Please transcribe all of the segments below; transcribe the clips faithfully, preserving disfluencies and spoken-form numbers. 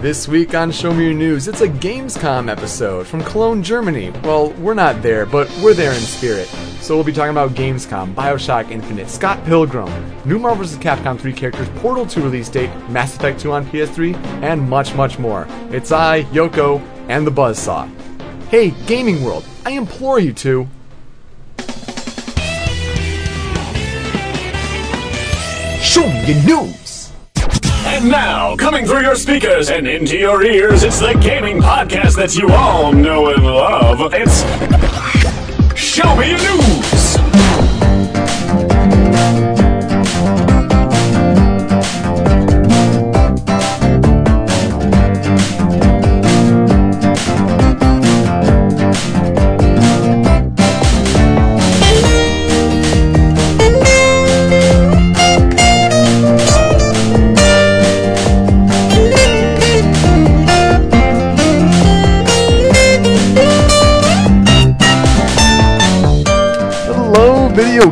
This week on Show Me Your News, it's a Gamescom episode from Cologne, Germany. Well, we're not there, but we're there in spirit. So we'll be talking about Gamescom, Bioshock Infinite, Scott Pilgrim, new Marvel versus. Capcom three characters, Portal two release date, Mass Effect two on P S three, and much, much more. It's I, Yoko, and the Buzzsaw. Hey, gaming world, I implore you to... Show me your news! And now, coming through your speakers and into your ears, it's the gaming podcast that you all know and love. It's... Show Me Your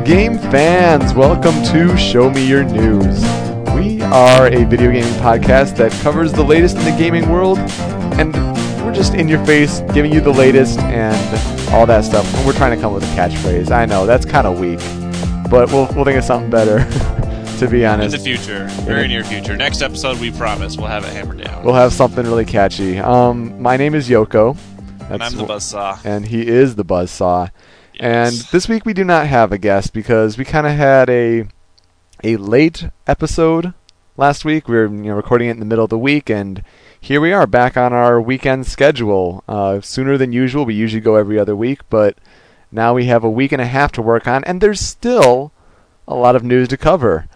Game fans, welcome to Show Me Your News. We are a video gaming podcast that covers the latest in the gaming world, and we're just in your face, giving you the latest and all that stuff. And we're trying to come up with a catchphrase. I know that's kind of weak, but we'll we'll think of something better. To be honest, in the future, very yeah. near future, next episode we promise we'll have it hammered down. We'll have something really catchy. Um, my name is Yoko, that's and I'm the Buzzsaw, and he is the Buzzsaw. And this week we do not have a guest because we kind of had a a late episode last week. We were you know, recording it in the middle of the week, and here we are back on our weekend schedule. Uh, sooner than usual. We usually go every other week, but now we have a week and a half to work on, and there's still a lot of news to cover.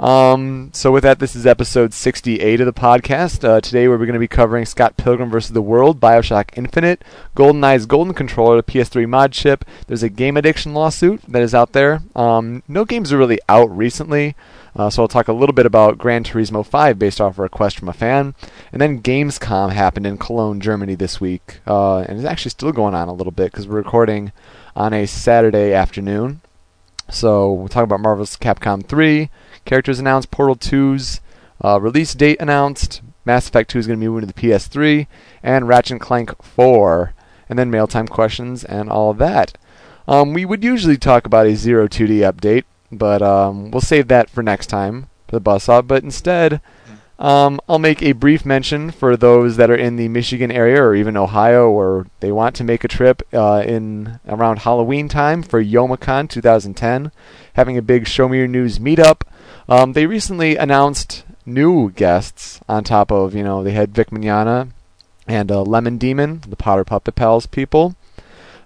Um, so with that, this is episode sixty-eight of the podcast. Uh, today we're going to be covering Scott Pilgrim versus. The World, Bioshock Infinite, GoldenEye's Golden Controller, the P S three mod chip. There's a game addiction lawsuit that is out there. Um, no games are really out recently, uh, so I'll talk a little bit about Gran Turismo five based off a request from a fan. And then Gamescom happened in Cologne, Germany this week, uh, and it's actually still going on a little bit because we're recording on a Saturday afternoon. So we'll talk about Marvel versus. Capcom three, characters announced, Portal two's uh, release date announced, Mass Effect two is going to be moving to the P S three, and Ratchet and Clank four, and then mail time questions and all of that. Um, we would usually talk about a Zero two D update, but um, we'll save that for next time for the Buzzsaw. But instead, um, I'll make a brief mention for those that are in the Michigan area or even Ohio, or they want to make a trip uh, in around Halloween time for Yomacon twenty ten, having a big Show Me Your News meetup. Um, they recently announced new guests on top of, you know, they had Vic Mignogna and uh, Lemon Demon, the Potter Puppet Pals people.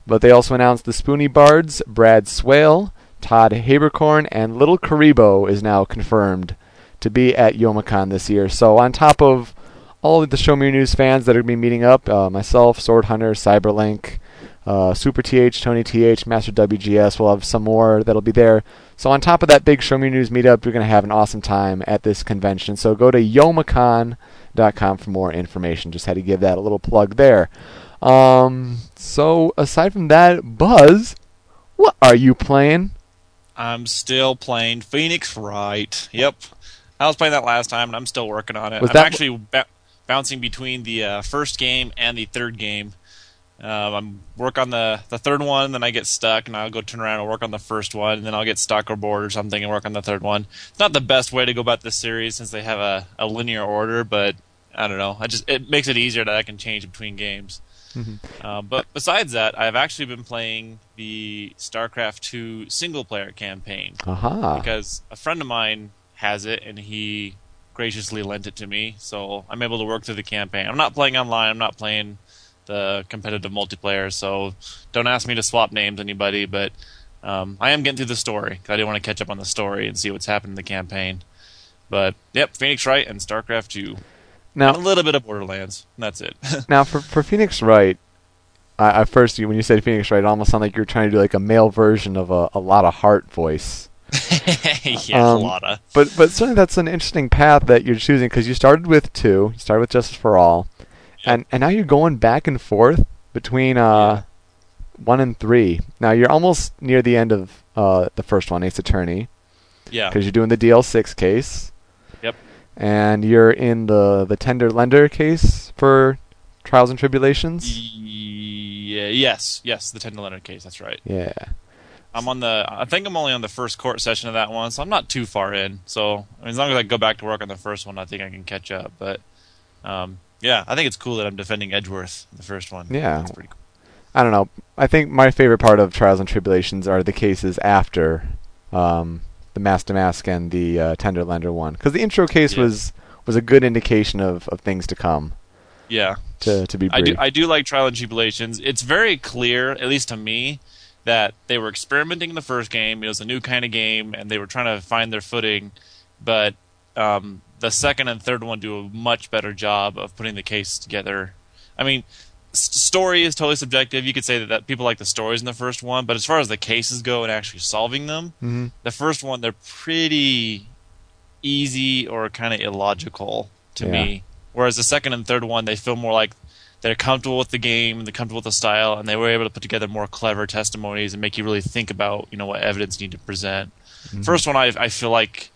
But they also announced the Spoonie Bards, Brad Swale, Todd Habercorn, and Little Karibo is now confirmed to be at Yomacon this year. So on top of all of the Show Me Your News fans that are going to be meeting up, uh, myself, Sword Hunter, Cyberlink, Uh, Super T H, Tony T H, Master W G S, we'll have some more that'll be there. So on top of that big Show Me News meetup, you're going to have an awesome time at this convention. So go to yomacon dot com for more information. Just had to give that a little plug there. Um, so aside from that, Buzz, what are you playing? I'm still playing Phoenix Wright. Yep. I was playing that last time, and I'm still working on it. Was I'm that... actually ba- bouncing between the uh, first game and the third game. Um, I work on the, the third one, then I get stuck, and I'll go turn around and work on the first one, and then I'll get stuck or bored or something and work on the third one. It's not the best way to go about this series since they have a, a linear order, but I don't know. I just it makes it easier that I can change between games. Mm-hmm. Uh, but besides that, I've actually been playing the StarCraft two single-player campaign uh-huh. because a friend of mine has it, and he graciously lent it to me, so I'm able to work through the campaign. I'm not playing online. I'm not playing... the competitive multiplayer, so don't ask me to swap names anybody, but um, I am getting through the story because I didn't want to catch up on the story and see what's happened in the campaign. But yep, Phoenix Wright and StarCraft two. Now and a little bit of Borderlands. And that's it. Now for for Phoenix Wright, I, at first when you said Phoenix Wright, it almost sounded like you were trying to do like a male version of a, a lot of heart voice. yeah, um, a lot of. But but certainly that's an interesting path that you're choosing because you started with two. You started with Justice for All. And and now you're going back and forth between uh, yeah. one and three. Now you're almost near the end of uh, the first one, Ace Attorney. Yeah. Because you're doing the D L six case. Yep. and you're in the, the tender lender case for Trials and Tribulations? Yeah, yes, yes, the tender lender case, that's right. Yeah. I'm on the, I think I'm only on the first court session of that one, so I'm not too far in. So I mean, as long as I go back to work on the first one, I think I can catch up. But um, yeah, I think it's cool that I'm defending Edgeworth, the first one. Yeah. That's pretty cool. I don't know. I think my favorite part of Trials and Tribulations are the cases after um, the Mass Damask and the uh, Tender Lender one. Because the intro case yeah. was, was a good indication of, of things to come. Yeah. To to be brief. I do, I do like Trials and Tribulations. It's very clear, at least to me, that they were experimenting in the first game. It was a new kind of game, and they were trying to find their footing. But um, the second and third one do a much better job of putting the case together. I mean, st- story is totally subjective. You could say that, that people like the stories in the first one, but as far as the cases go and actually solving them, mm-hmm. the first one, they're pretty easy or kind of illogical to yeah. me. Whereas the second and third one, they feel more like they're comfortable with the game, they're comfortable with the style, and they were able to put together more clever testimonies and make you really think about, you know, what evidence you need to present. Mm-hmm. First one, I, I feel like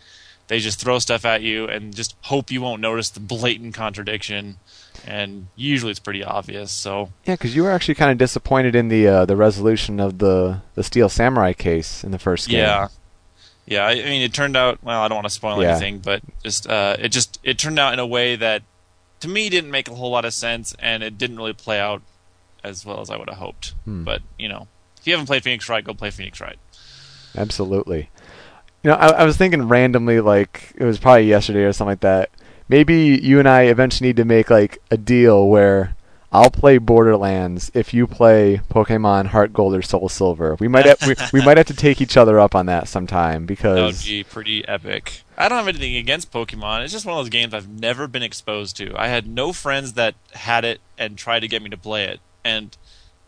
they just throw stuff at you and just hope you won't notice the blatant contradiction, and usually it's pretty obvious. So yeah, because you were actually kind of disappointed in the uh, the resolution of the, the Steel Samurai case in the first game. Yeah. Yeah, I, I mean, it turned out, well, I don't want to spoil yeah. anything, but just uh, it just it turned out in a way that to me, didn't make a whole lot of sense, and it didn't really play out as well as I would have hoped. Hmm. But, you know, if you haven't played Phoenix Wright, go play Phoenix Wright. Absolutely. You know, I, I was thinking randomly, like, it was probably yesterday or something like that. Maybe you and I eventually need to make, like, a deal where I'll play Borderlands if you play Pokemon Heart Gold or Soul Silver. We might have, we, we might have to take each other up on that sometime because... Oh, gee, pretty epic. I don't have anything against Pokemon. It's just one of those games I've never been exposed to. I had no friends that had it and tried to get me to play it. And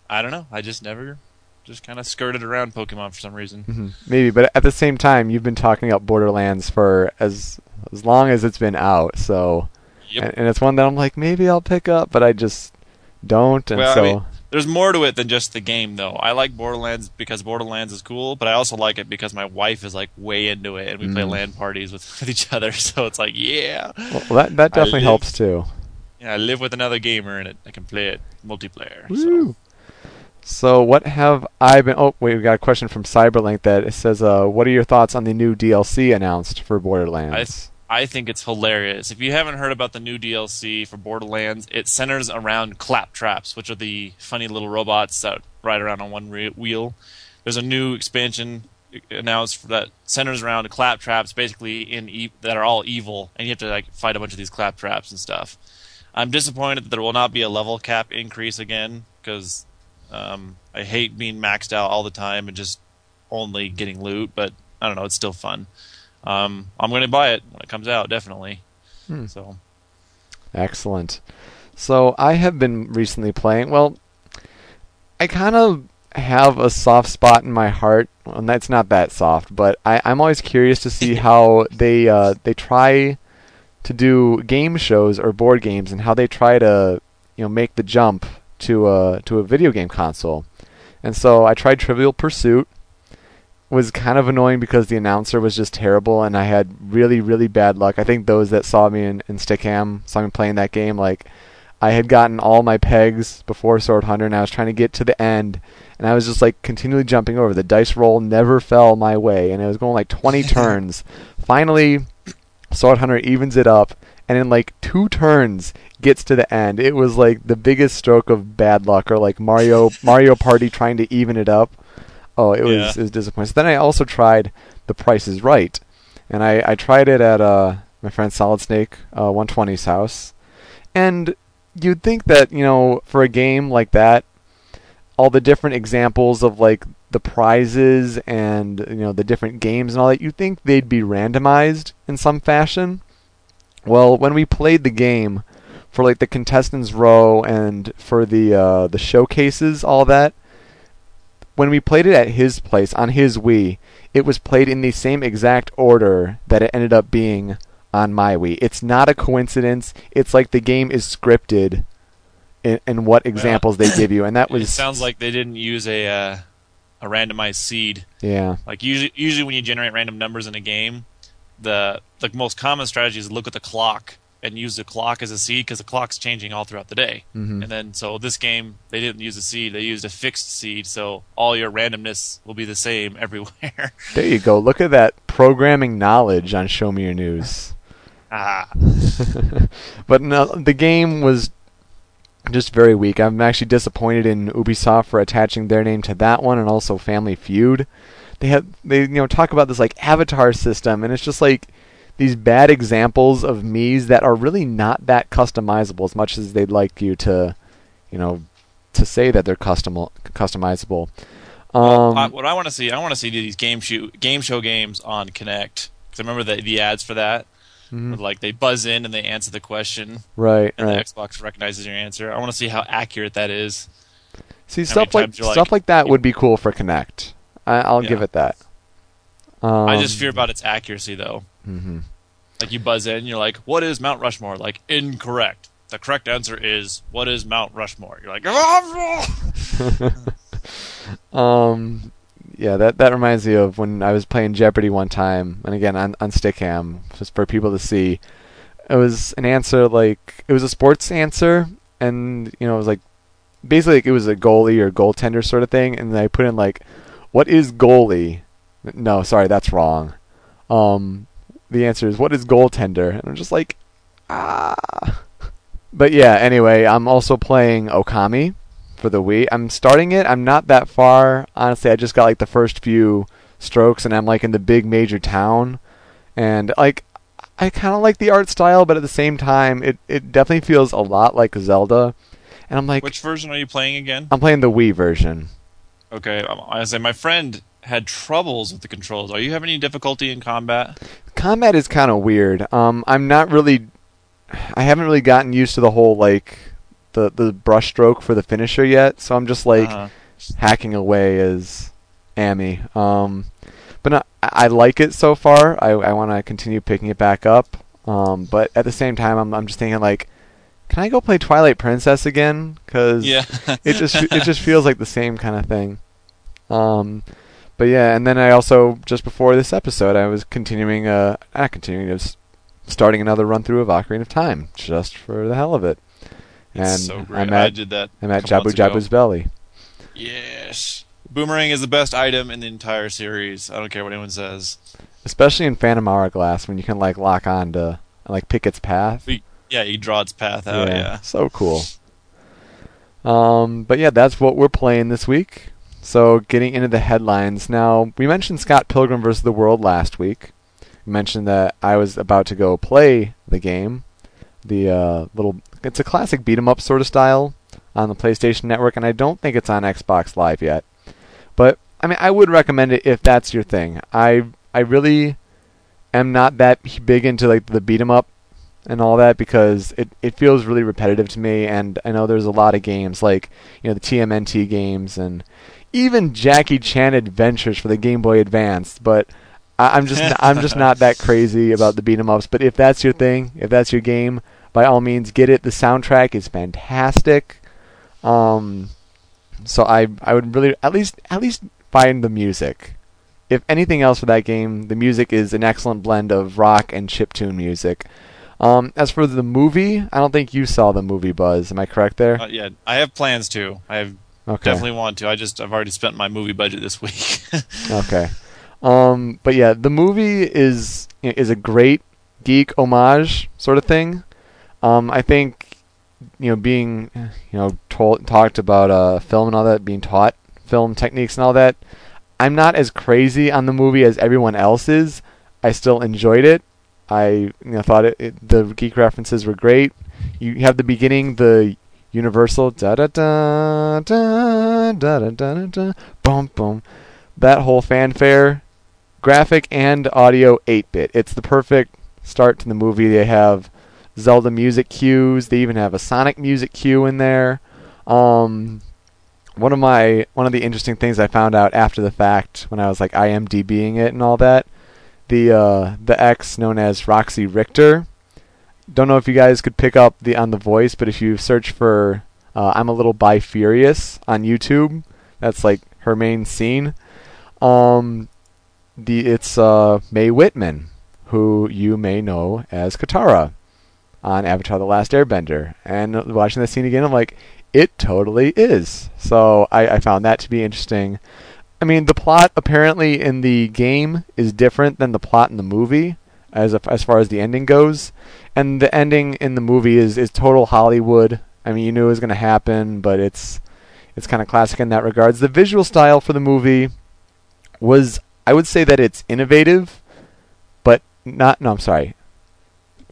I don't know. I just never just kind of skirted around Pokemon for some reason. Mm-hmm. Maybe, but at the same time, you've been talking up Borderlands for as as long as it's been out. So, yep. and, and it's one that I'm like, maybe I'll pick up, but I just... Don't and well, so I mean, there's more to it than just the game, though. I like Borderlands because Borderlands is cool, but I also like it because my wife is like way into it, and we mm. play LAN parties with, with each other. So it's like, yeah, well, that that definitely live, helps too. Yeah, I live with another gamer, and it I can play it multiplayer. So. so what have I been? Oh wait, we got a question from Cyberlink that it says, uh, "What are your thoughts on the new D L C announced for Borderlands?" I th- I think it's hilarious. If you haven't heard about the new D L C for Borderlands, it centers around claptraps, which are the funny little robots that ride around on one re- wheel. There's a new expansion announced that centers around claptraps, basically in e- that are all evil, and you have to like fight a bunch of these claptraps and stuff. I'm disappointed that there will not be a level cap increase again, because um, I hate being maxed out all the time and just only getting loot. But I don't know, it's still fun. Um, I'm going to buy it when it comes out, definitely. Hmm. So, excellent. So I have been recently playing. Well, I kind of have a soft spot in my heart. Well, that's not that soft, but I, I'm always curious to see how they uh, they try to do game shows or board games, and how they try to you know make the jump to a to a video game console. And so I tried Trivial Pursuit. Was kind of annoying because the announcer was just terrible, and I had really, really bad luck. I think those that saw me in, in Stickham saw me playing that game. Like, I had gotten all my pegs before Sword Hunter, and I was trying to get to the end, and I was just like continually jumping over. The dice roll never fell my way, and it was going like twenty turns. Finally, Sword Hunter evens it up, and in like two turns gets to the end. It was like the biggest stroke of bad luck, or like Mario Mario Party trying to even it up. Oh, it was yeah. it was disappointing. So then I also tried The Price is Right, and I, I tried it at uh, my friend Solid Snake uh, one twenty's house. And you'd think that you know for a game like that, all the different examples of like the prizes and you know the different games and all that, you'd think they'd be randomized in some fashion. Well, when we played the game for like the contestants row and for the uh, the showcases, all that. When we played it at his place, on his Wii, it was played in the same exact order that it ended up being on my Wii. It's not a coincidence. It's like the game is scripted in, in what examples yeah. they give you. And that was... It sounds like they didn't use a uh, a randomized seed. Yeah. Like usually, usually when you generate random numbers in a game, the the most common strategy is look at the clock and use the clock as a seed, because the clock's changing all throughout the day. Mm-hmm. And then, so this game, they didn't use a seed. They used a fixed seed, so all your randomness will be the same everywhere. There you go. Look at that programming knowledge on Show Me Your News. Ah. But no, the game was just very weak. I'm actually disappointed in Ubisoft for attaching their name to that one, and also Family Feud. They have, they you know, talk about this like avatar system, and it's just like these bad examples of Mii's that are really not that customizable, as much as they'd like you to, you know, to say that they're custom customizable. Um, well, I, what I want to see, I want to see these game show game show games on Kinect. Because I remember the the ads for that. Mm-hmm. With, like, they buzz in and they answer the question, right? And right. the Xbox recognizes your answer. I want to see how accurate that is. See, how stuff like stuff like, like that would be cool for Kinect. I, I'll yeah. give it that. Um, I just fear about its accuracy, though. Mm-hmm. Like, you buzz in, and you're like, "What is Mount Rushmore?" Like, incorrect. The correct answer is, "What is Mount Rushmore?" You're like, um. Yeah, that, that reminds me of when I was playing Jeopardy one time, and again, on, on Stickham, just for people to see. It was an answer, like, it was a sports answer, and, you know, it was like, basically like it was a goalie or goaltender sort of thing, and I put in, like, what is goalie? No, sorry, that's wrong. Um, the answer is, what is goaltender? And I'm just like, ah. But yeah, anyway, I'm also playing Okami for the Wii. I'm starting it. I'm not that far. Honestly, I just got like the first few strokes, and I'm like in the big major town, and like I kind of like the art style, but at the same time, it, it definitely feels a lot like Zelda. And I'm like, which version are you playing again? I'm playing the Wii version. Okay, I say my friend had troubles with the controls. Are you having any difficulty in combat? Combat is kind of weird. Um, I'm not really. I haven't really gotten used to the whole like. The, the brush stroke for the finisher yet, so I'm just like uh-huh. hacking away as Amy. Um, but no, I, I like it so far. I, I want to continue picking it back up. Um, but at the same time, I'm I'm just thinking like, can I go play Twilight Princess again? Because yeah. it just it just feels like the same kind of thing. Um, but yeah, and then I also just before this episode, I was continuing uh not continuing, I was starting another run through of Ocarina of Time just for the hell of it. It's and so great. I'm at, I did that. I'm at Jabu Jabu's belly. Yes. Boomerang is the best item in the entire series. I don't care what anyone says. Especially in Phantom Hourglass, when you can like lock on to like pick its path. Yeah, you draw its path out. Yeah. yeah. So cool. Um, but yeah, that's what we're playing this week. So getting into the headlines now. We mentioned Scott Pilgrim versus the World last week. We mentioned that I was about to go play the game. The uh, little. It's a classic beat-em-up sort of style on the PlayStation Network, and I don't think it's on Xbox Live yet. But, I mean, I would recommend it if that's your thing. I I really am not that big into, like, the beat-em-up and all that, because it, it feels really repetitive to me, and I know there's a lot of games, like, you know, the T M N T games, and even Jackie Chan Adventures for the Game Boy Advance, but I, I'm just I'm just not that crazy about the beat-em-ups. But if that's your thing, if that's your game, by all means, get it. The soundtrack is fantastic, um, so I I would really at least at least find the music. If anything else for that game, the music is an excellent blend of rock and chiptune music. Um, as for the movie, I don't think you saw the movie, Buzz. Am I correct there? Uh, yeah, I have plans to. I have okay. definitely want to. I just I've already spent my movie budget this week. okay, um, but yeah, the movie is is a great geek homage sort of thing. Um, I think, you know, being, you know, told, talked about uh, film and all that, being taught film techniques and all that, I'm not as crazy on the movie as everyone else is. I still enjoyed it. I you know, thought it, it, the geek references were great. You have the beginning, the universal da da da da da da da da boom boom, that whole fanfare, graphic and audio eight bit. It's the perfect start to the movie. They have Zelda music cues. They even have a Sonic music cue in there. Um, one of my one of the interesting things I found out after the fact when I was like IMDBing it and all that, the uh, the ex known as Roxy Richter. Don't know if you guys could pick up the on the voice, but if you search for uh, "I'm a Little Bi-Furious" on YouTube, that's like her main scene. Um, the it's uh, Mae Whitman, who you may know as Katara on Avatar The Last Airbender. And watching that scene again, I'm like, it totally is. So I, I found that to be interesting. I mean, the plot apparently in the game is different than the plot in the movie as a, as far as the ending goes. And the ending in the movie is, is total Hollywood. I mean, you knew it was going to happen, but it's it's kind of classic in that regards. The visual style for the movie was, I would say that it's innovative, but not, no, I'm sorry,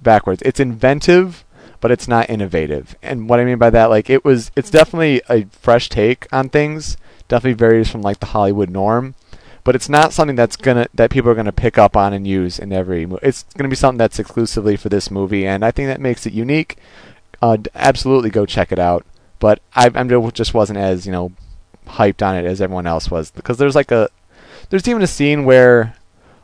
backwards. It's inventive, but it's not innovative. And what I mean by that, like, it was, it's definitely a fresh take on things. Definitely varies from like the Hollywood norm, but it's not something that's gonna that people are gonna pick up on and use in every movie. It's gonna be something that's exclusively for this movie, and I think that makes it unique. Uh, absolutely, go check it out. But I I'm, just wasn't as you know hyped on it as everyone else was, because there's like a there's even a scene where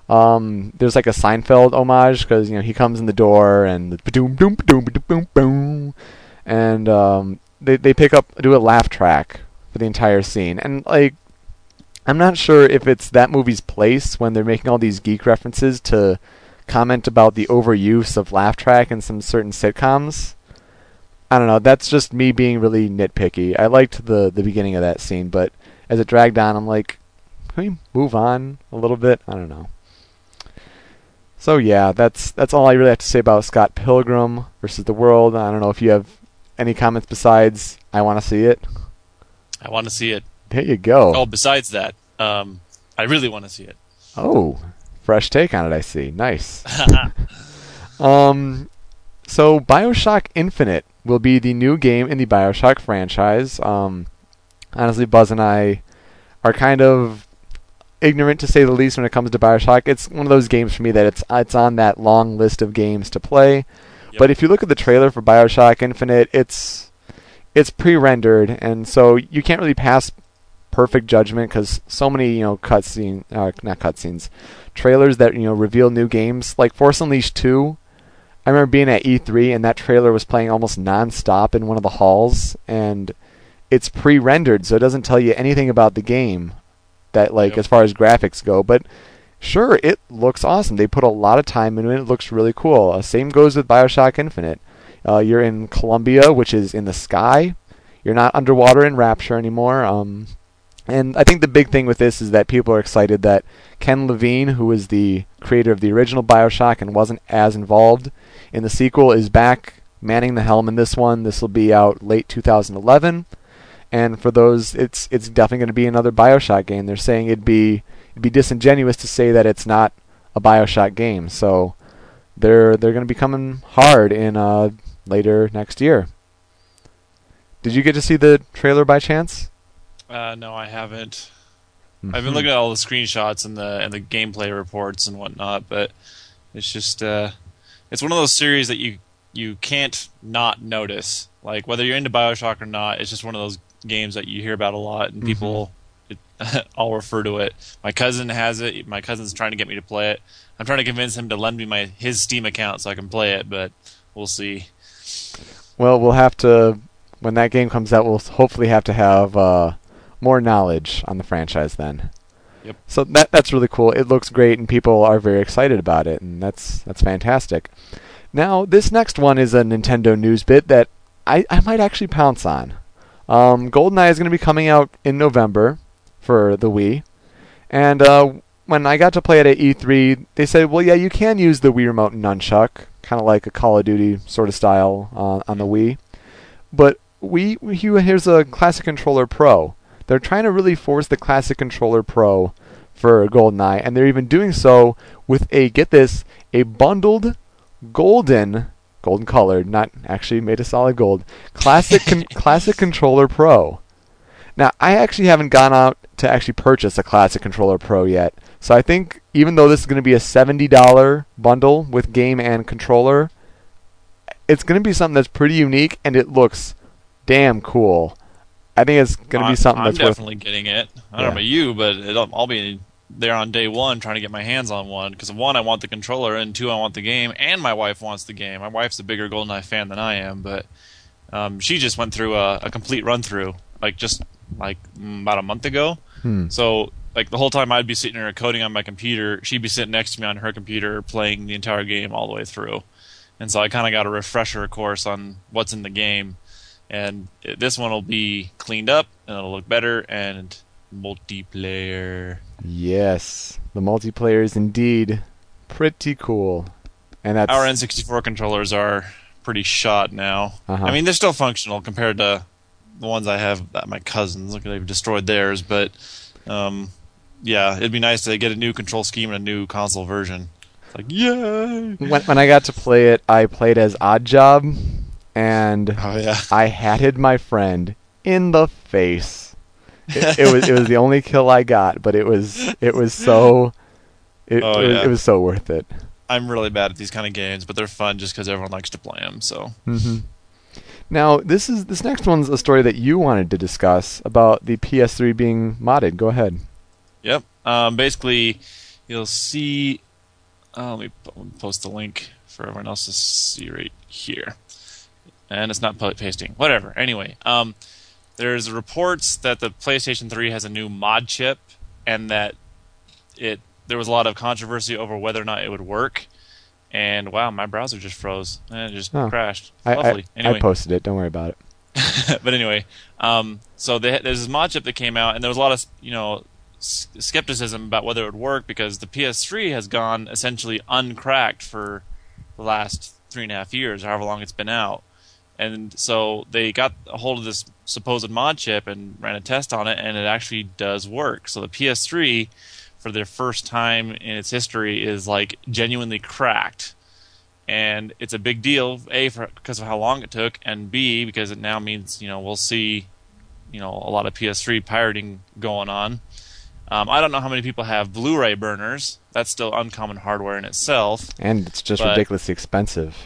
um, there's like a Seinfeld homage, because you know he comes in the door and the boom boom boom boom boom, and um, they they pick up do a laugh track for the entire scene. And like, I'm not sure if it's that movie's place when they're making all these geek references to comment about the overuse of laugh track in some certain sitcoms. I don't know, that's just me being really nitpicky. I liked the, the beginning of that scene, but as it dragged on, I'm like, can we move on a little bit? I don't know. So yeah, that's that's all I really have to say about Scott Pilgrim versus the World. I don't know if you have any comments besides, I want to see it. I want to see it. There you go. Oh, besides that, um, I really want to see it. Oh, fresh take on it, I see. Nice. um, so Bioshock Infinite will be the new game in the Bioshock franchise. Um, honestly, Buzz and I are kind of ignorant, to say the least, when it comes to Bioshock. It's one of those games for me that it's it's on that long list of games to play. Yep. But if you look at the trailer for Bioshock Infinite, it's... it's pre-rendered, and so you can't really pass perfect judgment, because so many, you know, cutscene, uh, not cutscenes, trailers that, you know, reveal new games. Like Force Unleashed two, I remember being at E three, and that trailer was playing almost non-stop in one of the halls, and it's pre-rendered, so it doesn't tell you anything about the game, that, like, yep. as far as graphics go, but sure, it looks awesome. They put a lot of time into it, it looks really cool. Uh, same goes with Bioshock Infinite. Uh, you're in Columbia, which is in the sky. You're not underwater in Rapture anymore. Um, and I think the big thing with this is that people are excited that Ken Levine, who was the creator of the original Bioshock and wasn't as involved in the sequel, is back manning the helm in this one. This will be out late two thousand eleven. And for those, it's it's definitely going to be another Bioshock game. They're saying it'd be it'd be disingenuous to say that it's not a Bioshock game. So they're they're going to be coming hard in... Uh, later next year. Did you get to see the trailer by chance? Uh, no, I haven't. Mm-hmm. I've been looking at all the screenshots and the and the gameplay reports and whatnot, but it's just uh, it's one of those series that you you can't not notice. Like whether you're into Bioshock or not, it's just one of those games that you hear about a lot and mm-hmm. people it, all refer to it. My cousin has it. My cousin's trying to get me to play it. I'm trying to convince him to lend me my his Steam account so I can play it, but we'll see. Well, we'll have to, when that game comes out, we'll hopefully have to have uh, more knowledge on the franchise then. Yep. So that that's really cool. It looks great, and people are very excited about it, and that's that's fantastic. Now, this next one is a Nintendo news bit that I, I might actually pounce on. Um, GoldenEye is going to be coming out in November for the Wii, and uh, when I got to play it at E three, they said, well, yeah, you can use the Wii Remote and Nunchuck, kind of like a Call of Duty sort of style uh, on the Wii. But we, here's a Classic Controller Pro. They're trying to really force the Classic Controller Pro for GoldenEye, and they're even doing so with a, get this, a bundled golden, golden-colored, not actually made of solid gold, Classic con- Classic Controller Pro. Now, I actually haven't gone out to actually purchase a Classic Controller Pro yet. So I think even though this is going to be a seventy dollars bundle with game and controller, it's going to be something that's pretty unique, and it looks damn cool. I think it's going to be something I'm that's worth... I'm definitely getting it. I don't yeah. know about you, but it'll, I'll be there on day one trying to get my hands on one. Because one, I want the controller, and two, I want the game, and my wife wants the game. My wife's a bigger GoldenEye fan than I am, but um, she just went through a, a complete run-through, like just like about a month ago. Hmm. So like the whole time I'd be sitting there coding on my computer, she'd be sitting next to me on her computer playing the entire game all the way through. And so I kind of got a refresher course on what's in the game. And this one will be cleaned up, and it'll look better, and multiplayer. Yes, the multiplayer is indeed pretty cool. And that's... Our N sixty-four controllers are pretty shot now. Uh-huh. I mean, they're still functional compared to the ones I have that my cousins. Look, they've destroyed theirs, but um, yeah, it'd be nice to get a new control scheme and a new console version. It's like, yay! When, when I got to play it, I played as Oddjob. And oh, yeah. I hatted my friend in the face. It, it was it was the only kill I got, but it was it was so it, oh, it, yeah. was, it was so worth it. I'm really bad at these kind of games, but they're fun just because everyone likes to play them. So mm-hmm. Now this is this next one's a story that you wanted to discuss about the P S three being modded. Go ahead. Yep. Um, basically, you'll see. Uh, let me post the link for everyone else to see right here. And it's not pasting. Whatever. Anyway, um, there's reports that the PlayStation three has a new mod chip, and that it there was a lot of controversy over whether or not it would work. And wow, my browser just froze. And it just oh, crashed. I, Lovely. I, anyway. I posted it. Don't worry about it. But anyway, um, so they, there's this mod chip that came out, and there was a lot of you know s- skepticism about whether it would work because the P S three has gone essentially uncracked for the last three and a half years, however long it's been out. And so they got a hold of this supposed mod chip and ran a test on it, and it actually does work. So the P S three, for the first time in its history, is like genuinely cracked. And it's a big deal, A, for, because of how long it took, and B, because it now means, you know, we'll see, you know, a lot of P S three pirating going on. Um, I don't know how many people have Blu-ray burners. That's still uncommon hardware in itself. And it's just but, ridiculously expensive.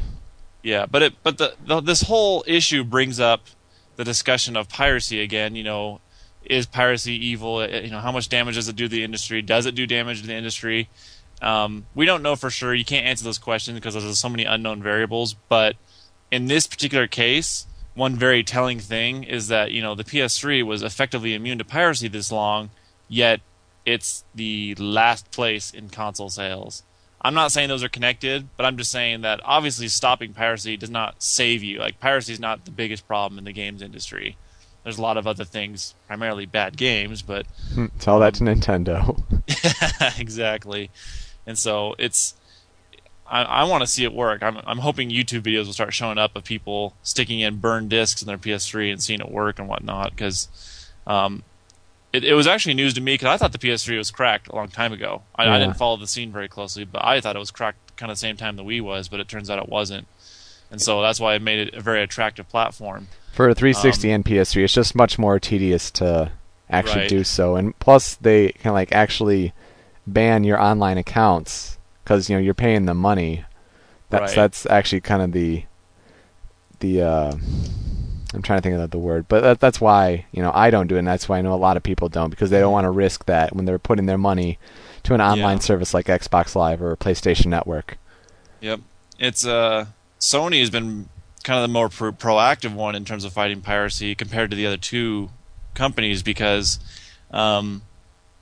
Yeah, but it but the, the this whole issue brings up the discussion of piracy again. You know, is piracy evil? It, you know, how much damage does it do to the industry? Does it do damage to the industry? Um, we don't know for sure. You can't answer those questions because there's so many unknown variables. But in this particular case, one very telling thing is that you know the P S three was effectively immune to piracy this long, yet it's the last place in console sales. I'm not saying those are connected, but I'm just saying that obviously stopping piracy does not save you. Like, piracy is not the biggest problem in the games industry. There's a lot of other things, primarily bad games, but... Tell um, that to Nintendo. Exactly. And so it's... I, I want to see it work. I'm, I'm hoping YouTube videos will start showing up of people sticking in burned discs in their P S three and seeing it work and whatnot, because... Um, It, it was actually news to me because I thought the P S three was cracked a long time ago. I, yeah. I didn't follow the scene very closely, but I thought it was cracked kind of the same time the Wii was, but it turns out it wasn't. And so that's why it made it a very attractive platform. For three sixty um, and P S three, it's just much more tedious to actually right. do so. And plus, they can like actually ban your online accounts because you know, you're paying them money. That's right. That's actually kind of the... the uh, I'm trying to think of the word, but that, that's why you know I don't do it, and that's why I know a lot of people don't, because they don't want to risk that when they're putting their money to an online yeah. service like Xbox Live or PlayStation Network. Yep, it's uh, Sony has been kind of the more pro- proactive one in terms of fighting piracy compared to the other two companies, because um,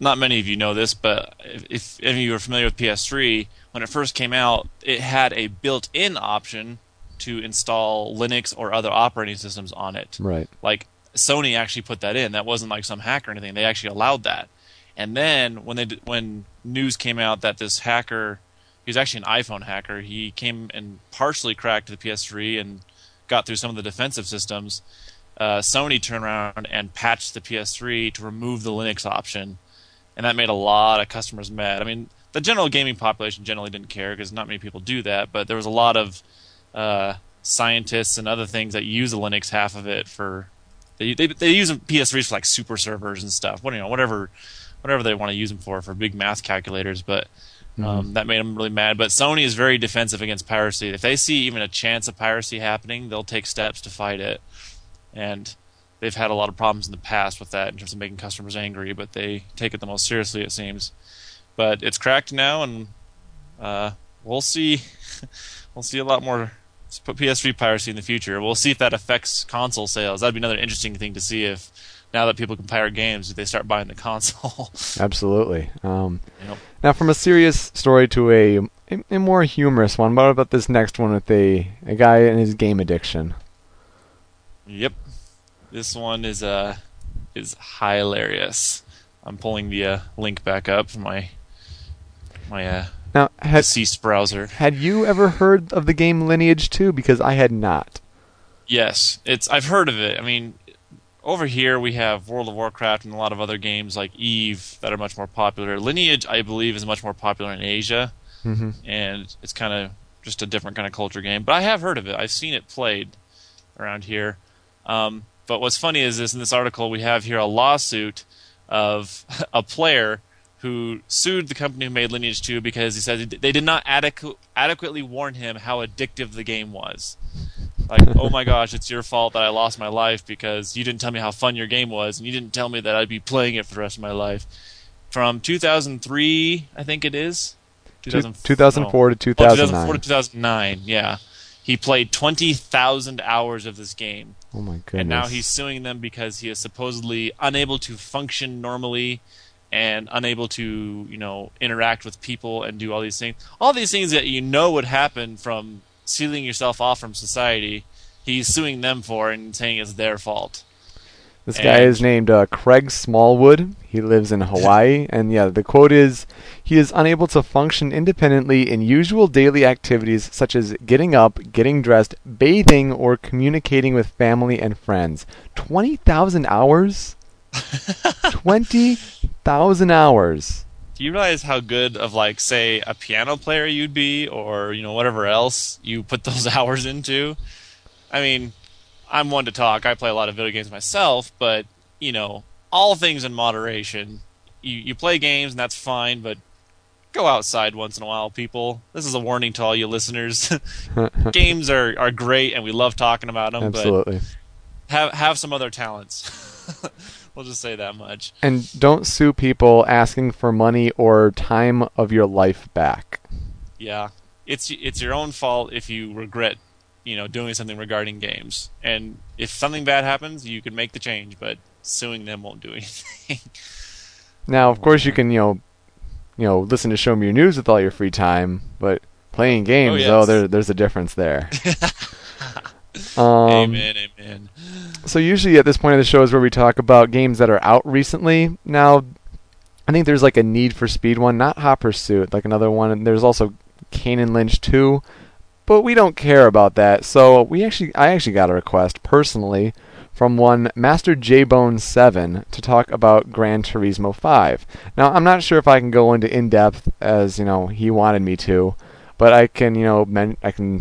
not many of you know this, but if, if any of you are familiar with P S three, when it first came out, it had a built-in option to install Linux or other operating systems on it. Right. Like, Sony actually put that in. That wasn't like some hack or anything. They actually allowed that. And then when they did, when news came out that this hacker, he was actually an iPhone hacker, he came and partially cracked the P S three and got through some of the defensive systems, uh, Sony turned around and patched the P S three to remove the Linux option. And that made a lot of customers mad. I mean, the general gaming population generally didn't care because not many people do that, but there was a lot of Uh, scientists and other things that use the Linux half of it for they they, they use P S threes for like super servers and stuff. What you know, whatever, whatever they want to use them for for big math calculators. But um, mm-hmm. that made them really mad. But Sony is very defensive against piracy. If they see even a chance of piracy happening, they'll take steps to fight it. And they've had a lot of problems in the past with that in terms of making customers angry. But they take it the most seriously, it seems. But it's cracked now, and uh, we'll see. We'll see a lot more. Put P S three piracy in the future. We'll see if that affects console sales. That'd be another interesting thing to see if now that people can play our games, they start buying the console. Absolutely. Um, yep. Now, from a serious story to a, a, a more humorous one, what about this next one with a, a guy and his game addiction? Yep. This one is uh, is hilarious. I'm pulling the uh, link back up from my my uh, now, had, deceased browser. Had you ever heard of the game Lineage two? Because I had not. Yes, it's. I've heard of it. I mean, over here we have World of Warcraft and a lot of other games like Eve that are much more popular. Lineage, I believe, is much more popular in Asia, mm-hmm. and it's kind of just a different kind of culture game. But I have heard of it. I've seen it played around here. Um, but what's funny is this: in this article, we have here a lawsuit of a player who sued the company who made Lineage two because he said they did not adequ- adequately warn him how addictive the game was. Like, oh my gosh, it's your fault that I lost my life because you didn't tell me how fun your game was, and you didn't tell me that I'd be playing it for the rest of my life. From two thousand three, I think it is? two thousand four to two thousand nine. Oh, two thousand four to two thousand nine, yeah. He played twenty thousand hours of this game. Oh my goodness. And now he's suing them because he is supposedly unable to function normally and unable to, you know, interact with people and do all these things. All these things that you know would happen from sealing yourself off from society, he's suing them for and saying it's their fault. This and guy is named uh, Craig Smallwood. He lives in Hawaii. And yeah, the quote is, he is unable to function independently in usual daily activities such as getting up, getting dressed, bathing, or communicating with family and friends. twenty thousand hours? twenty thousand hours. Do you realize how good of, like, say, a piano player you'd be or, you know, whatever else you put those hours into? I mean, I'm one to talk. I play a lot of video games myself, but, you know, all things in moderation. You you play games, and that's fine, but go outside once in a while, people. This is a warning to all you listeners. Games are, are great, and we love talking about them. Absolutely. But have, have some other talents. We'll just say that much. And don't sue people asking for money or time of your life back. Yeah. It's it's your own fault if you regret, you know, doing something regarding games. And if something bad happens, you can make the change, but suing them won't do anything. Now, of course, you can, you know, you know, listen to Show Me Your News with all your free time, but playing games, oh, yes. oh there there's a difference there. Um, amen, amen. So usually at this point of the show is where we talk about games that are out recently. Now, I think there's like a Need for Speed one, not Hot Pursuit, like another one. And there's also Kane and Lynch two, but we don't care about that. So we actually, I actually got a request personally from one Master J-Bone seven to talk about Gran Turismo five. Now, I'm not sure if I can go into in depth as you know he wanted me to, but I can you know men- I can.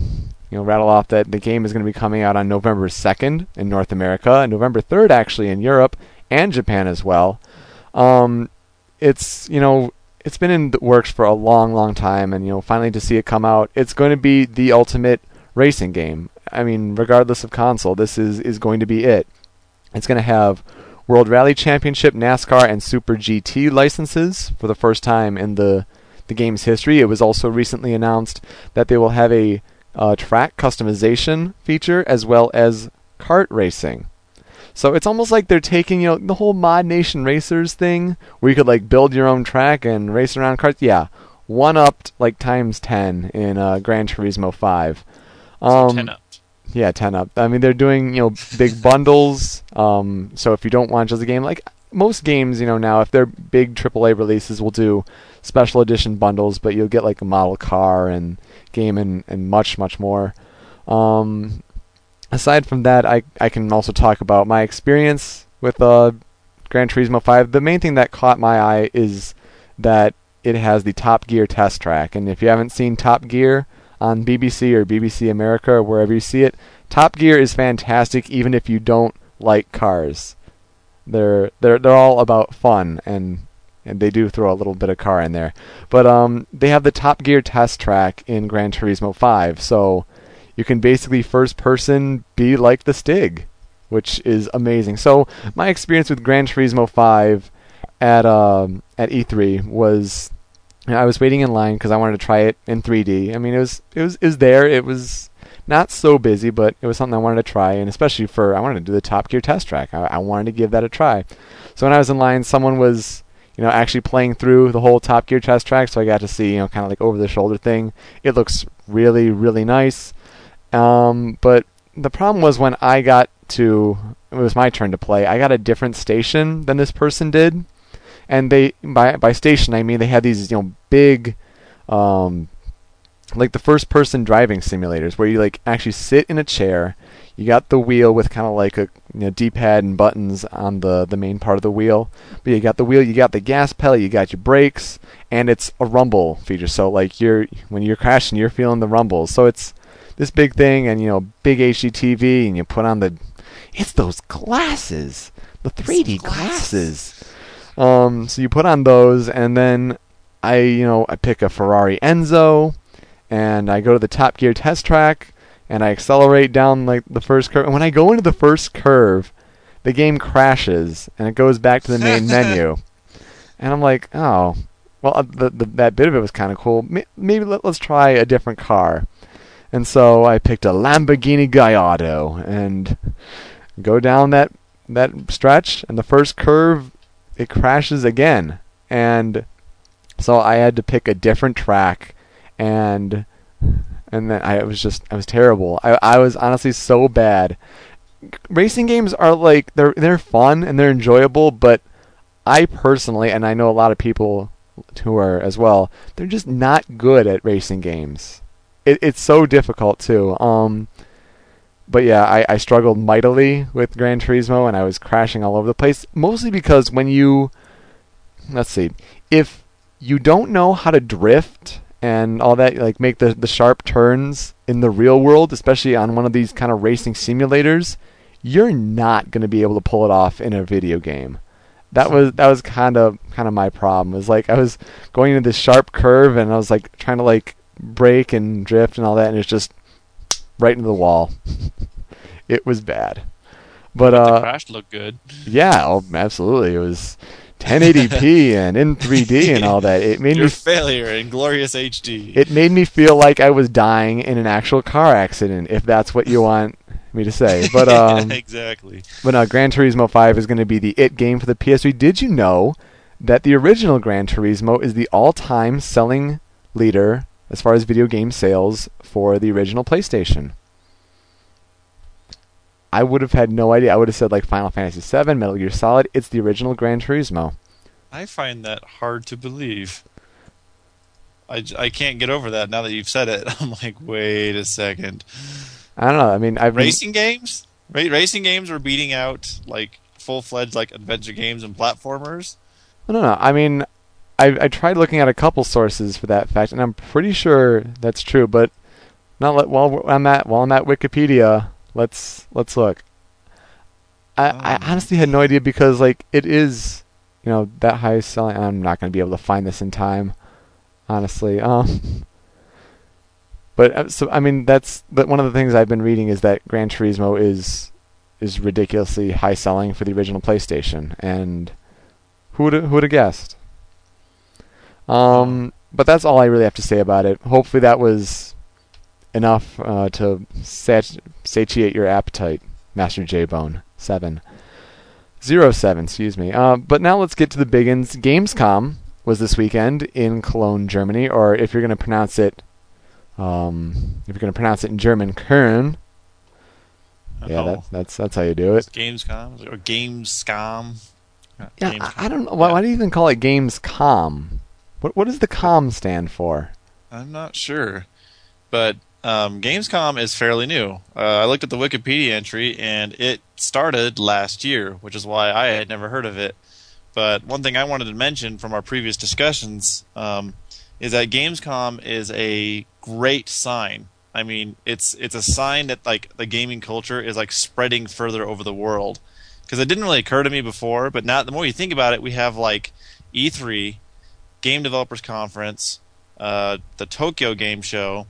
You know, rattle off that the game is going to be coming out on November second in North America, and November third actually in Europe and Japan as well. Um, it's you know it's been in the works for a long, long time, and you know finally to see it come out, it's going to be the ultimate racing game. I mean, regardless of console, this is is going to be it. It's going to have World Rally Championship, NASCAR, and Super G T licenses for the first time in the the game's history. It was also recently announced that they will have a Uh, track customization feature as well as kart racing. So it's almost like they're taking, you know, the whole Mod Nation Racers thing where you could like build your own track and race around karts. Yeah, one upped like times ten in uh, Gran Turismo five. Um, so ten up. Yeah, ten up. I mean, they're doing, you know, big bundles. Um, so if you don't want just a game, like most games, you know, now if they're big triple A releases, will do special edition bundles, but you'll get like a model car and game and, and much, much more. Um, aside from that, I, I can also talk about my experience with uh, Gran Turismo five. The main thing that caught my eye is that it has the Top Gear test track. And if you haven't seen Top Gear on B B C or B B C America or wherever you see it, Top Gear is fantastic even if you don't like cars. They're they're they're all about fun, and and they do throw a little bit of car in there. But um, they have the Top Gear test track in Gran Turismo five, so you can basically first person be like the Stig, which is amazing. So my experience with Gran Turismo five at um, at E three was, you know, I was waiting in line because I wanted to try it in three D. I mean, it was it was is there. It was not so busy, but it was something I wanted to try, and especially for, I wanted to do the Top Gear test track. I, I wanted to give that a try. So when I was in line, someone was, you know, actually playing through the whole Top Gear test track, so I got to see, you know, kind of like over-the-shoulder thing. It looks really, really nice. Um, but the problem was when I got to, it was my turn to play, I got a different station than this person did. And they, by by station, I mean they had these, you know, big, um, like the first person driving simulators where you like actually sit in a chair. You got the wheel with kind of like a, you know, D-pad and buttons on the, the main part of the wheel. But you got the wheel, you got the gas pedal, you got your brakes, and it's a rumble feature. So like you're, when you're crashing, you're feeling the rumble. So it's this big thing, and you know, big H D T V, and you put on the, it's those glasses, the three D glasses. Um, so you put on those, and then I, you know, I pick a Ferrari Enzo, and I go to the Top Gear test track, and I accelerate down like the first curve. And when I go into the first curve, the game crashes, and it goes back to the main menu. And I'm like, oh, well, the, the, that bit of it was kind of cool. Maybe let, let's try a different car. And so I picked a Lamborghini Gallardo, and go down that that stretch, and the first curve, it crashes again. And so I had to pick a different track, and and then I was just I was terrible. I I was honestly so bad. Racing games are like they're they're fun and they're enjoyable, but I personally, and I know a lot of people who are as well, they're just not good at racing games. It it's so difficult too. Um But yeah, I, I struggled mightily with Gran Turismo, and I was crashing all over the place, mostly because when you, let's see, if you don't know how to drift and all that, like make the, the sharp turns in the real world, especially on one of these kind of racing simulators, you're not going to be able to pull it off in a video game. That was that was kind of kind of my problem. It was like I was going into this sharp curve, and I was like trying to like brake and drift and all that, and it's just right into the wall. It was bad. But uh, the crash looked good. Yeah, oh, absolutely. It was ten eighty p and in three D and all that. It made Your me failure in glorious H D. It made me feel like I was dying in an actual car accident, if that's what you want me to say. But um, yeah, exactly. But no, Gran Turismo five is going to be the it game for the P S three. Did you know that the original Gran Turismo is the all-time selling leader as far as video game sales for the original PlayStation? I would have had no idea. I would have said like Final Fantasy seven, Metal Gear Solid. It's the original Gran Turismo. I find that hard to believe. I, I can't get over that now that you've said it. I'm like, wait a second. I don't know. I mean, I've racing been... games. Ra- racing games were beating out like full-fledged like adventure games and platformers. No, no. I mean, I, I tried looking at a couple sources for that fact, and I'm pretty sure that's true. But not let, while I'm at while I'm at Wikipedia, let's let's look. I, um, I honestly had no idea because like it is, you know, that high selling. I'm not going to be able to find this in time, honestly. Um, but so I mean that's but one of the things I've been reading is that Gran Turismo is is ridiculously high selling for the original PlayStation, and who would who would have guessed? Um, but that's all I really have to say about it. Hopefully that was enough uh, to sat- satiate your appetite, Master J-Bone seven. Zero seven, excuse me. Uh, but now let's get to the big ones. Gamescom was this weekend in Cologne, Germany, or if you're going to pronounce it, um, if you're going to pronounce it in German, Köln. Oh. Yeah, that, that's that's how you do it. It's Gamescom or Gamescom. Yeah, Gamescom. I, I don't know. Why, why do you even call it Gamescom? What what does the com stand for? I'm not sure, but um, Gamescom is fairly new. Uh, I looked at the Wikipedia entry, and it started last year, which is why I had never heard of it. But one thing I wanted to mention from our previous discussions um, is that Gamescom is a great sign. I mean, it's it's a sign that like the gaming culture is like spreading further over the world. Because it didn't really occur to me before, but now the more you think about it, we have like E three. Game Developers Conference, uh, the Tokyo Game Show,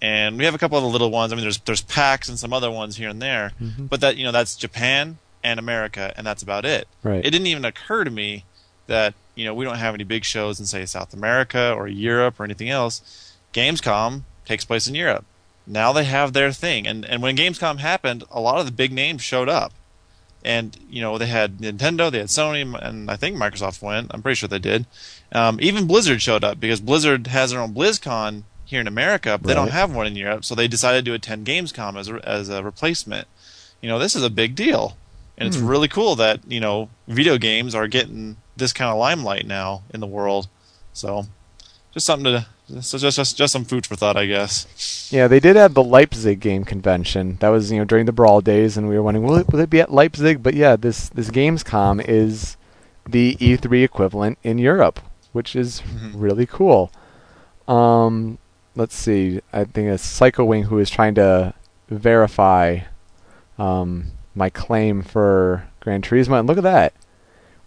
and we have a couple of the little ones. I mean, there's there's PAX and some other ones here and there, mm-hmm. but that you know that's Japan and America, and that's about it. Right. It didn't even occur to me that you know we don't have any big shows in say South America or Europe or anything else. Gamescom takes place in Europe. now they have their thing. And and when Gamescom happened, a lot of the big names showed up. And, you know, they had Nintendo, they had Sony, and I think Microsoft went. I'm pretty sure they did. Um, even Blizzard showed up because Blizzard has their own BlizzCon here in America, but right. they don't have one in Europe, so they decided to attend Gamescom as a, as a replacement. You know, this is a big deal. And hmm. it's really cool that, you know, video games are getting this kind of limelight now in the world. So just something to... So just, just just some food for thought, I guess. Yeah, they did have the Leipzig game convention. That was, you know, during the Brawl days, and we were wondering, will it, will it be at Leipzig? But yeah, this, this Gamescom is the E three equivalent in Europe, which is mm-hmm. really cool. Um, let's see. I think it's Psycho Wing who is trying to verify um, my claim for Gran Turismo. And look at that.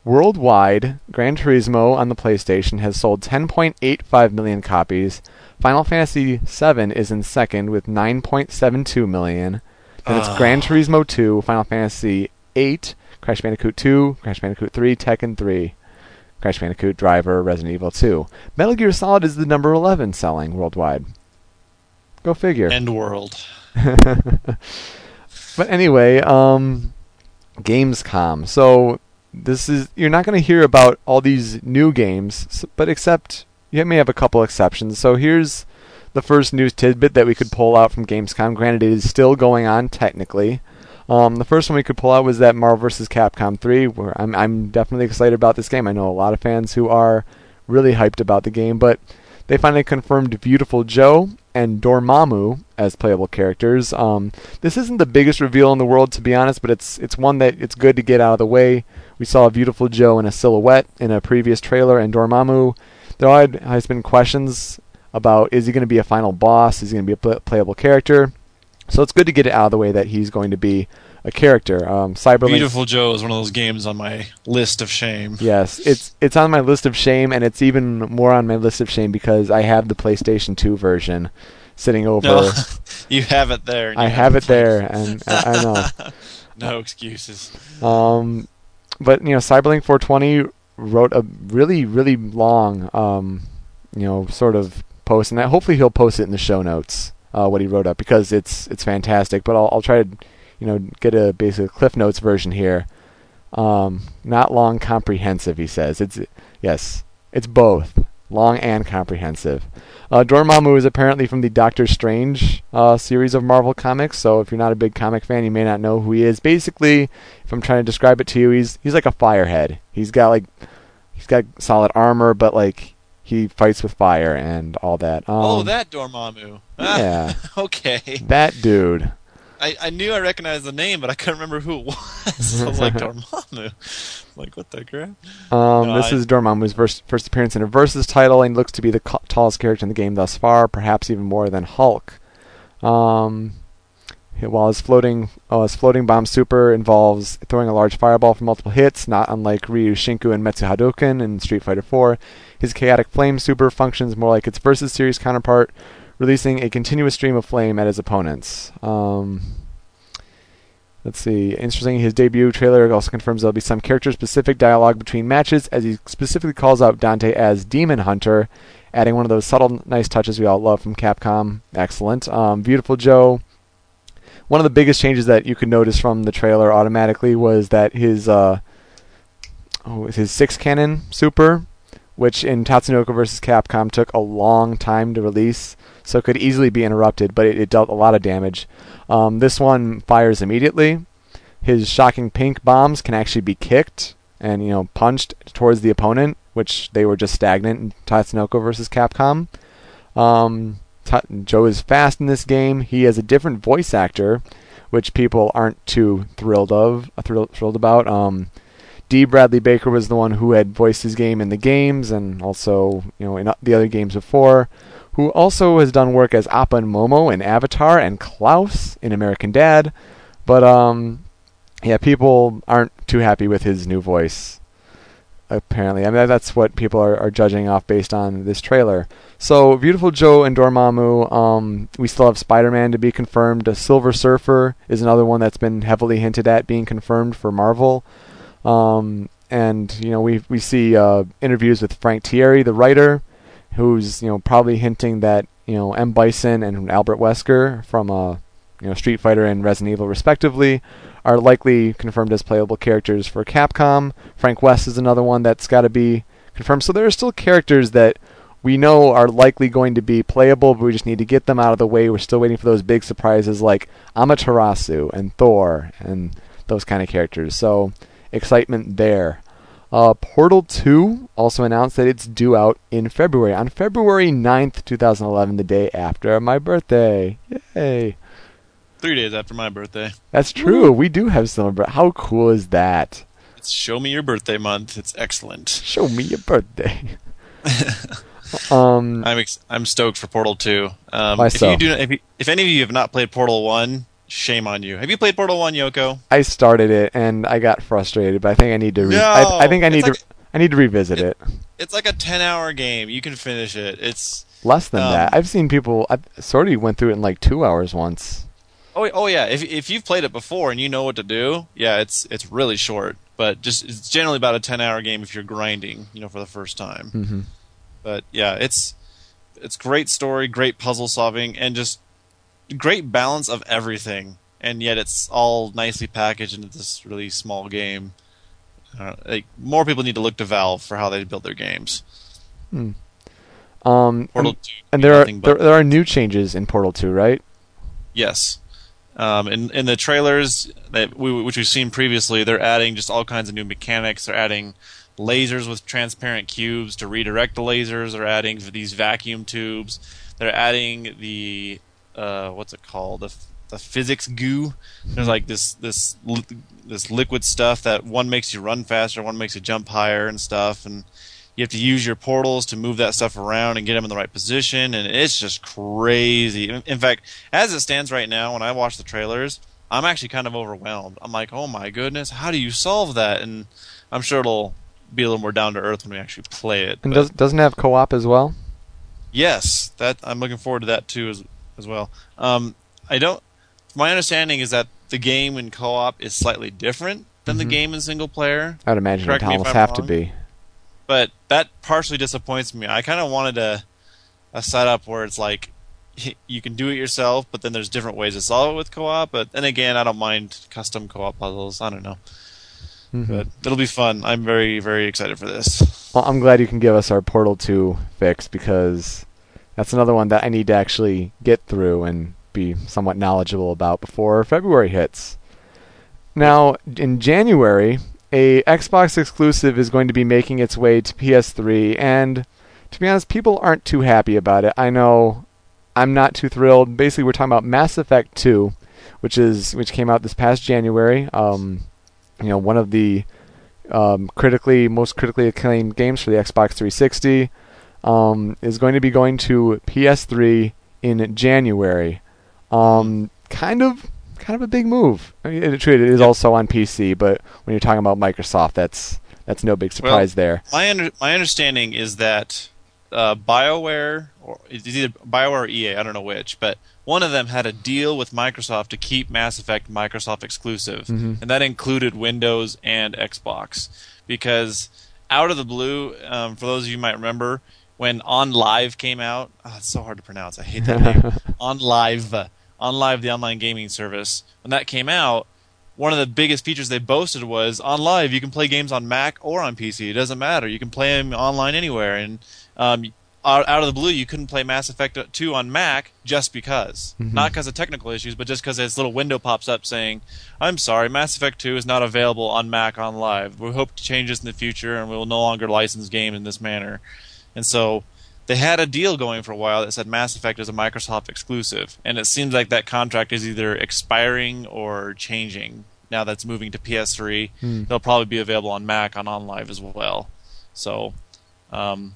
Worldwide, Gran Turismo on the PlayStation has sold ten point eight five million copies. Final Fantasy seven is in second with nine point seven two million. Then uh. it's Gran Turismo two, Final Fantasy eight, Crash Bandicoot two, Crash Bandicoot three, Tekken three, Crash Bandicoot, Driver, Resident Evil two. Metal Gear Solid is the number eleven selling worldwide. Go figure. End world. But anyway, um, Gamescom. So... This is you're not going to hear about all these new games, but except you may have a couple exceptions. So here's the first news tidbit that we could pull out from Gamescom. Granted, it is still going on technically. Um, the first one we could pull out was that Marvel versus. Capcom three. Where I'm I'm definitely excited about this game. I know a lot of fans who are really hyped about the game, but they finally confirmed Beautiful Joe and Dormammu as playable characters. Um, this isn't the biggest reveal in the world, to be honest, but it's it's one that it's good to get out of the way. We saw Beautiful Joe in a silhouette in a previous trailer, and Dormammu. There has been questions about, is he going to be a final boss? Is he going to be a pl- playable character? So it's good to get it out of the way that he's going to be a character. Um, Cyberlink. Beautiful Joe is one of those games on my list of shame. Yes, it's it's on my list of shame, and it's even more on my list of shame because I have the PlayStation two version sitting over. No, you have it there. I have it there, and I, I know. No excuses. Um, but you know, Cyberlink four twenty wrote a really, really long, um, you know, sort of post, and I, hopefully he'll post it in the show notes. Uh, what he wrote up because it's it's fantastic. But I'll I'll try to. You know, get a basic Cliff Notes version here. Um, not long, comprehensive, he says. It's yes, it's both long and comprehensive. Uh, Dormammu is apparently from the Doctor Strange uh, series of Marvel comics. So if you're not a big comic fan, you may not know who he is. Basically, if I'm trying to describe it to you, he's he's like a firehead. He's got like he's got solid armor, but like. He fights with fire and all that. Um, oh, that Dormammu. Yeah. Okay. That dude. I, I knew I recognized the name, but I couldn't remember who it was. I was like, Dormammu. Like, what the crap? Um, no, this I... is Dormammu's first, first appearance in a Versus title, and looks to be the co- tallest character in the game thus far, perhaps even more than Hulk. Um, while his floating, oh, his floating bomb super involves throwing a large fireball for multiple hits, not unlike Ryu Shinku and Metsu Hadouken in Street Fighter four. His Chaotic Flame super functions more like its Versus series counterpart, releasing a continuous stream of flame at his opponents. Um, let's see. Interesting, his debut trailer also confirms there'll be some character-specific dialogue between matches, as he specifically calls out Dante as Demon Hunter, adding one of those subtle, nice touches we all love from Capcom. Excellent. Um, Beautiful Joe. One of the biggest changes that you could notice from the trailer automatically was that his uh, oh, his six cannon super, which in Tatsunoko versus. Capcom took a long time to release, so it could easily be interrupted, but it, it dealt a lot of damage. Um, this one fires immediately. His shocking pink bombs can actually be kicked and, you know, punched towards the opponent, which they were just stagnant in Tatsunoko versus. Capcom. Um, Ta- Joe is fast in this game. He has a different voice actor, which people aren't too thrilled of, thrill- thrilled about. Um... D. Bradley Baker was the one who had voiced his game in the games and also, you know, in the other games before, who also has done work as Appa and Momo in Avatar and Klaus in American Dad. But, um, yeah, people aren't too happy with his new voice, apparently. I mean, that's what people are, are judging off based on this trailer. So, Beautiful Joe and Dormammu, um, we still have Spider-Man to be confirmed. A Silver Surfer is another one that's been heavily hinted at being confirmed for Marvel. Um, and, you know, we we see uh, interviews with Frank Tieri, the writer, who's, you know, probably hinting that you know, M. Bison and Albert Wesker from uh, you know, Street Fighter and Resident Evil respectively are likely confirmed as playable characters for Capcom. Frank West is another one that's got to be confirmed. So there are still characters that we know are likely going to be playable, but we just need to get them out of the way. We're still waiting for those big surprises like Amaterasu and Thor and those kind of characters. So excitement there. Uh, Portal two also announced that it's due out in February. On February ninth, twenty eleven, the day after my birthday. Yay! Three days after my birthday. That's true. Woo. We do have some. How cool is that? It's Show Me Your Birthday Month. It's excellent. Show me your birthday. Um, I'm ex- I'm stoked for Portal two. Um, if you do, if, you, if any of you have not played Portal one, shame on you. Have you played Portal one, Yoko? I started it and I got frustrated, but I think I need to. Re- no, I, I think I need like, to. I need to revisit it, it. It's like a ten-hour game. You can finish it. It's less than um, that. I've seen people. I sort of went through it in like two hours once. Oh, oh yeah. If if you've played it before and you know what to do, yeah, it's it's really short. But just it's generally about a ten-hour game if you're grinding, you know, for the first time. Mm-hmm. But yeah, it's it's great story, great puzzle solving, and just great balance of everything. And yet it's all nicely packaged into this really small game. Uh, like more people need to look to Valve for how they build their games. Hmm. Um, Portal and, two, and there are there, there are new changes in Portal two, right? Yes. Um, in in the trailers that we which we've seen previously, they're adding just all kinds of new mechanics. They're adding lasers with transparent cubes to redirect the lasers. They're adding these vacuum tubes. They're adding the uh, what's it called? The the physics goo. There's like this this this liquid stuff that one makes you run faster, one makes you jump higher and stuff. And you have to use your portals to move that stuff around and get them in the right position. And it's just crazy. In fact, as it stands right now, when I watch the trailers, I'm actually kind of overwhelmed. I'm like, oh my goodness, how do you solve that? And I'm sure it'll be a little more down to earth when we actually play it. And does, doesn't it have co-op as well? Yes, that I'm looking forward to that too as as well. Um, I don't. My understanding is that the game in co-op is slightly different than mm-hmm. the game in single player. I'd imagine it almost have wrong. to be. But that partially disappoints me. I kind of wanted a a setup where it's like you can do it yourself, but then there's different ways to solve it with co-op. But then again, I don't mind custom co-op puzzles. I don't know. Mm-hmm. But it'll be fun. I'm very, very excited for this. Well, I'm glad you can give us our Portal two fix because that's another one that I need to actually get through and be somewhat knowledgeable about before February hits. Now, in January, a Xbox exclusive is going to be making its way to P S three, and to be honest, people aren't too happy about it. I know I'm not too thrilled. Basically, we're talking about Mass Effect two, which is which came out this past January. Um... You know, one of the um, critically most critically acclaimed games for the Xbox three sixty um, is going to be going to P S three in January. Um, kind of, kind of a big move. I mean, it, it is yep. also on P C, but when you're talking about Microsoft, that's that's no big surprise well, there. My under, my understanding is that uh, BioWare or it's either BioWare or E A, I don't know which, but one of them had a deal with Microsoft to keep Mass Effect Microsoft exclusive, mm-hmm. and that included Windows and Xbox. Because out of the blue, um, for those of you who might remember, when OnLive came out, oh, it's so hard to pronounce, I hate that name, OnLive, OnLive, the online gaming service, when that came out, one of the biggest features they boasted was, OnLive, you can play games on Mac or on P C, it doesn't matter, you can play them online anywhere, and um out of the blue, you couldn't play Mass Effect two on Mac just because. Mm-hmm. Not because of technical issues, but just because this little window pops up saying, I'm sorry, Mass Effect two is not available on Mac on Live. We hope to change this in the future, and we will no longer license games in this manner. And so they had a deal going for a while that said Mass Effect is a Microsoft exclusive, and it seems like that contract is either expiring or changing. Now that's moving to P S three. Mm. They'll probably be available on Mac on OnLive as well. So, um...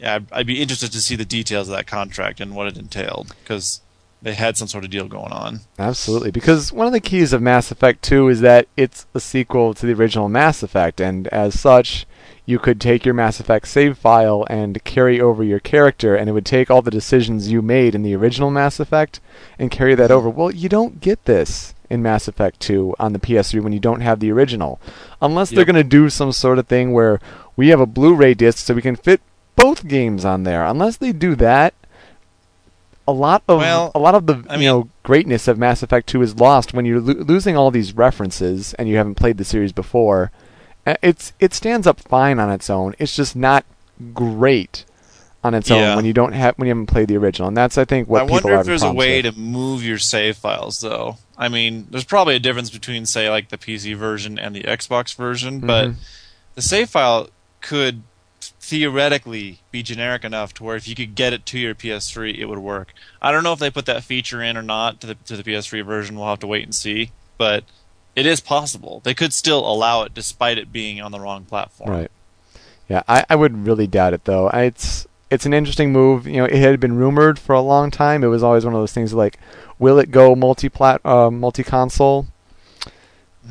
yeah, I'd be interested to see the details of that contract and what it entailed, because they had some sort of deal going on. Absolutely, because one of the keys of Mass Effect two is that it's a sequel to the original Mass Effect, and as such, you could take your Mass Effect save file and carry over your character, and it would take all the decisions you made in the original Mass Effect and carry that over. Well, you don't get this in Mass Effect two on the P S three when you don't have the original, unless yep. they're going to do some sort of thing where we have a Blu-ray disc so we can fit both games on there. Unless they do that, a lot of well, a lot of the I mean, you know greatness of Mass Effect two is lost when you're lo- losing all these references and you haven't played the series before. It's it stands up fine on its own. It's just not great on its yeah. own when you don't have when you haven't played the original. And that's I think what I people wonder if there's a way with. to move your save files though. I mean, there's probably a difference between say like the P C version and the Xbox version, mm-hmm. but the save file could theoretically be generic enough to where if you could get it to your P S three, it would work. I don't know if they put that feature in or not to the to the P S three version. We'll have to wait and see, but it is possible. They could still allow it despite it being on the wrong platform. Right. Yeah, I, I would really doubt it though. I, it's it's an interesting move. You know, it had been rumored for a long time. It was always one of those things like, will it go multi-plat, uh, multi-console?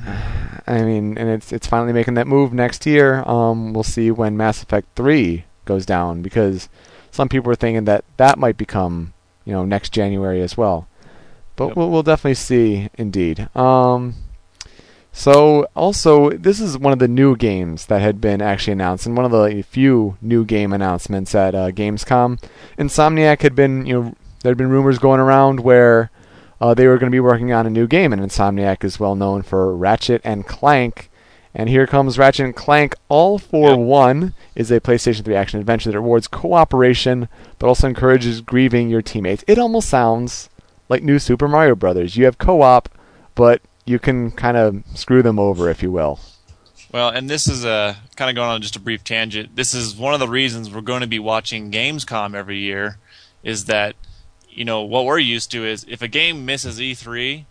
I mean, and it's it's finally making that move next year. Um, we'll see when Mass Effect three goes down, because some people are thinking that that might become, you know, next January as well. But yep. we'll, we'll definitely see, indeed. Um, so, also, this is one of the new games that had been actually announced, and one of the few new game announcements at uh, Gamescom. Insomniac had been, you know, there had been rumors going around where... Uh, they were going to be working on a new game, and Insomniac is well known for Ratchet and Clank. And here comes Ratchet and Clank All for yep. One, is a PlayStation three action adventure that rewards cooperation, but also encourages grieving your teammates. It almost sounds like new Super Mario Brothers. You have co-op, but you can kind of screw them over, if you will. Well, and this is uh, kind of going on just a brief tangent. This is one of the reasons we're going to be watching Gamescom every year, is that you know, what we're used to is if a game misses E three,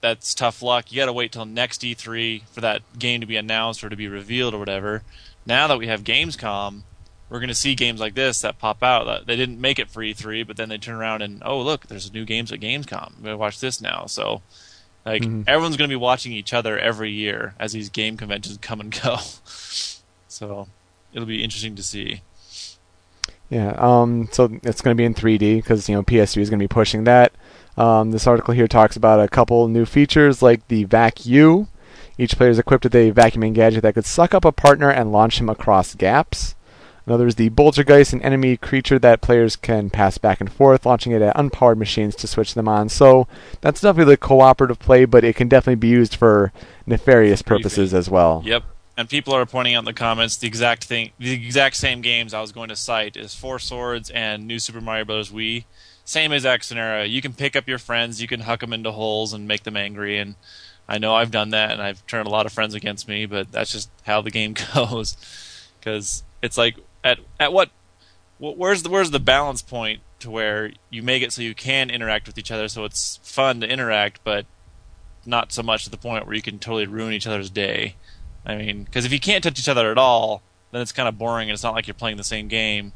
that's tough luck. You got to wait till next E three for that game to be announced or to be revealed or whatever. Now that we have Gamescom, we're going to see games like this that pop out. That they didn't make it for E three, but then they turn around and, oh, look, there's new games at Gamescom. I'm going to watch this now. So, like, mm-hmm. everyone's going to be watching each other every year as these game conventions come and go. So, it'll be interesting to see. Yeah, um, so it's going to be in three D because, you know, P S three is going to be pushing that. Um, this article here talks about a couple new features like the Vac-U. Each player is equipped with a vacuuming gadget that could suck up a partner and launch him across gaps. Another is the Boltergeist, an enemy creature that players can pass back and forth, launching it at unpowered machines to switch them on. So that's definitely the cooperative play, but it can definitely be used for nefarious purposes as well. Yep. And people are pointing out in the comments the exact thing, the exact same games I was going to cite is Four Swords and New Super Mario Bros. Wii. Same exact scenario. You can pick up your friends, you can huck them into holes and make them angry. And I know I've done that, and I've turned a lot of friends against me. But that's just how the game goes. Because it's like at at what, where's the where's the balance point to where you make it so you can interact with each other, so it's fun to interact, but not so much to the point where you can totally ruin each other's day. I mean, because if you can't touch each other at all, then it's kind of boring, and it's not like you're playing the same game.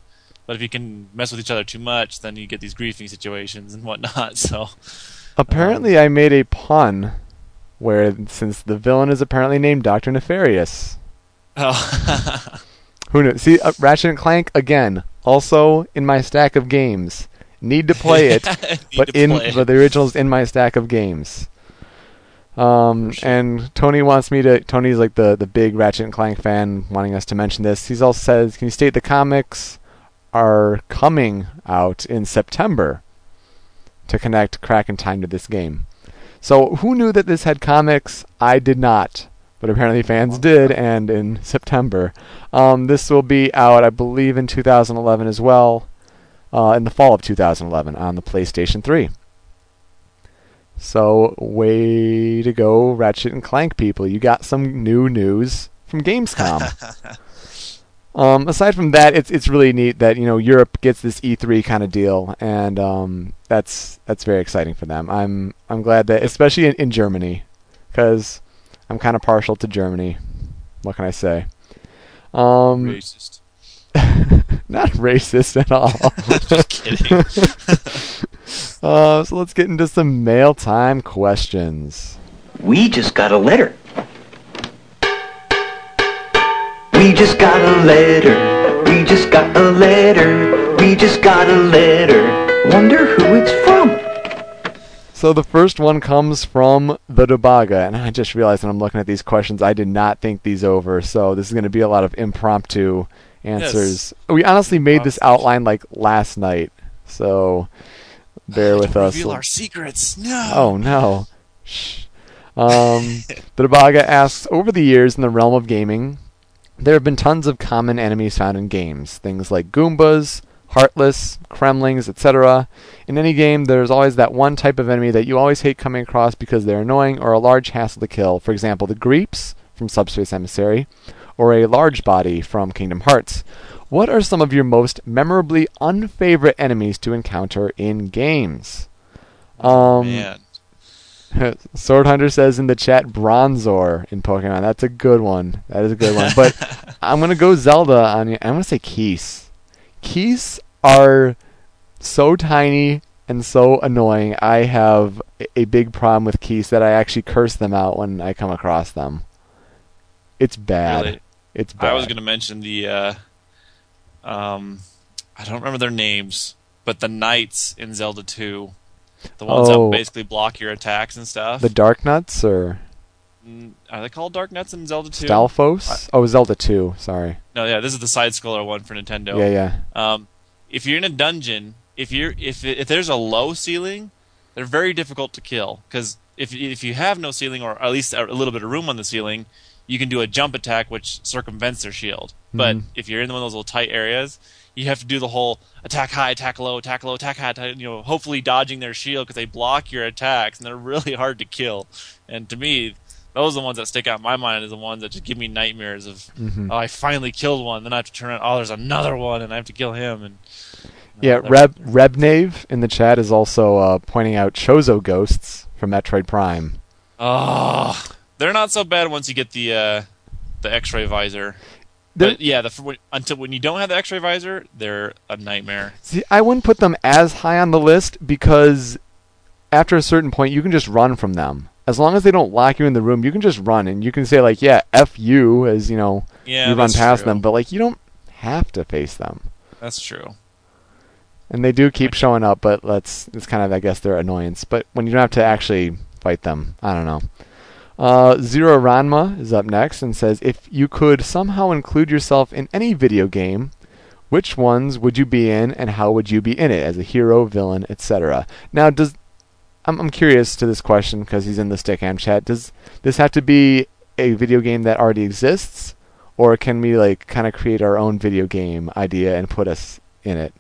But if you can mess with each other too much, then you get these griefing situations and whatnot. So, apparently, um, I made a pun where, since the villain is apparently named Doctor Nefarious. Oh, who knows? See, uh, Ratchet and Clank again, also in my stack of games. Need to play it, but in it. But the original's in my stack of games. Um, sure. And Tony wants me to, Tony's like the, the big Ratchet and Clank fan, wanting us to mention this. He also says, can you state the comics are coming out in September to connect Kraken Time to this game? So who knew that this had comics? I did not, but apparently fans did, and in September. Um, this will be out, I believe, in two thousand eleven as well, uh, in the fall of two thousand eleven on the PlayStation three. So, way to go, Ratchet and Clank people. You got some new news from Gamescom. um, aside from that, it's it's really neat that, you know, Europe gets this E three kind of deal, and um, that's that's very exciting for them. I'm I'm glad that, especially in, in Germany, because I'm kind of partial to Germany. What can I say? Um, racist. Not racist at all. Just kidding. Uh, so let's get into some mail time questions. We just got a letter. We just got a letter. We just got a letter. We just got a letter. Wonder who it's from. So the first one comes from the Dubaga, and I just realized when I'm looking at these questions, I did not think these over. So this is going to be a lot of impromptu answers. Yes. We honestly made this outline like last night. So Bear with us. Reveal our secrets. No. Oh no. Um, Birabaga asks, over the years in the realm of gaming, there have been tons of common enemies found in games. Things like Goombas, Heartless, Kremlings, et cetera. In any game, there's always that one type of enemy that you always hate coming across because they're annoying or a large hassle to kill. For example, the Greeps from Subspace Emissary, or a large body from Kingdom Hearts. What are some of your most memorably unfavorite enemies to encounter in games? Um, Man. Sword Hunter says in the chat, Bronzor in Pokemon. That's a good one. That is a good one. But I'm going to go Zelda on you. I'm going to say Keese. Keese are so tiny and so annoying. I have a big problem with Keese that I actually curse them out when I come across them. It's bad. Really? It's bad. I was going to mention the, uh, um, I don't remember their names, but the knights in Zelda two. The ones oh, that basically block your attacks and stuff. The Dark Nuts, or are they called Dark Nuts in Zelda two? Stalfos? Oh, Zelda two. Sorry. No, yeah, this is the side scroller one for Nintendo. Yeah, yeah. Um, if you're in a dungeon, if you're if if there's a low ceiling, they're very difficult to kill because if if you have no ceiling or at least a little bit of room on the ceiling, you can do a jump attack which circumvents their shield. Mm-hmm. But if you're in one of those little tight areas, you have to do the whole attack high, attack low, attack low, attack high, attack, you know, hopefully dodging their shield because they block your attacks, and they're really hard to kill. And to me, those are the ones that stick out in my mind as the ones that just give me nightmares of, mm-hmm. oh, I finally killed one, then I have to turn around, oh, there's another one, and I have to kill him. And uh, Yeah, Reb Rebnave in the chat is also uh, pointing out Chozo Ghosts from Metroid Prime. Oh, they're not so bad once you get the uh, the X-ray visor. But yeah, the, until when you don't have the X-ray visor, they're a nightmare. See, I wouldn't put them as high on the list because after a certain point, you can just run from them. As long as they don't lock you in the room, you can just run and you can say like, "Yeah, f you," as you know, yeah, you run past true. them. But like, you don't have to face them. That's true. And they do keep showing up, but let's it's kind of I guess their annoyance. But when you don't have to actually fight them, I don't know. Uh, Zero Ranma is up next and says, if you could somehow include yourself in any video game, which ones would you be in and how would you be in it as a hero, villain, et cetera? Now, does I'm, I'm curious to this question because he's in the Stickham chat. Does this have to be a video game that already exists, or can we like kind of create our own video game idea and put us in it?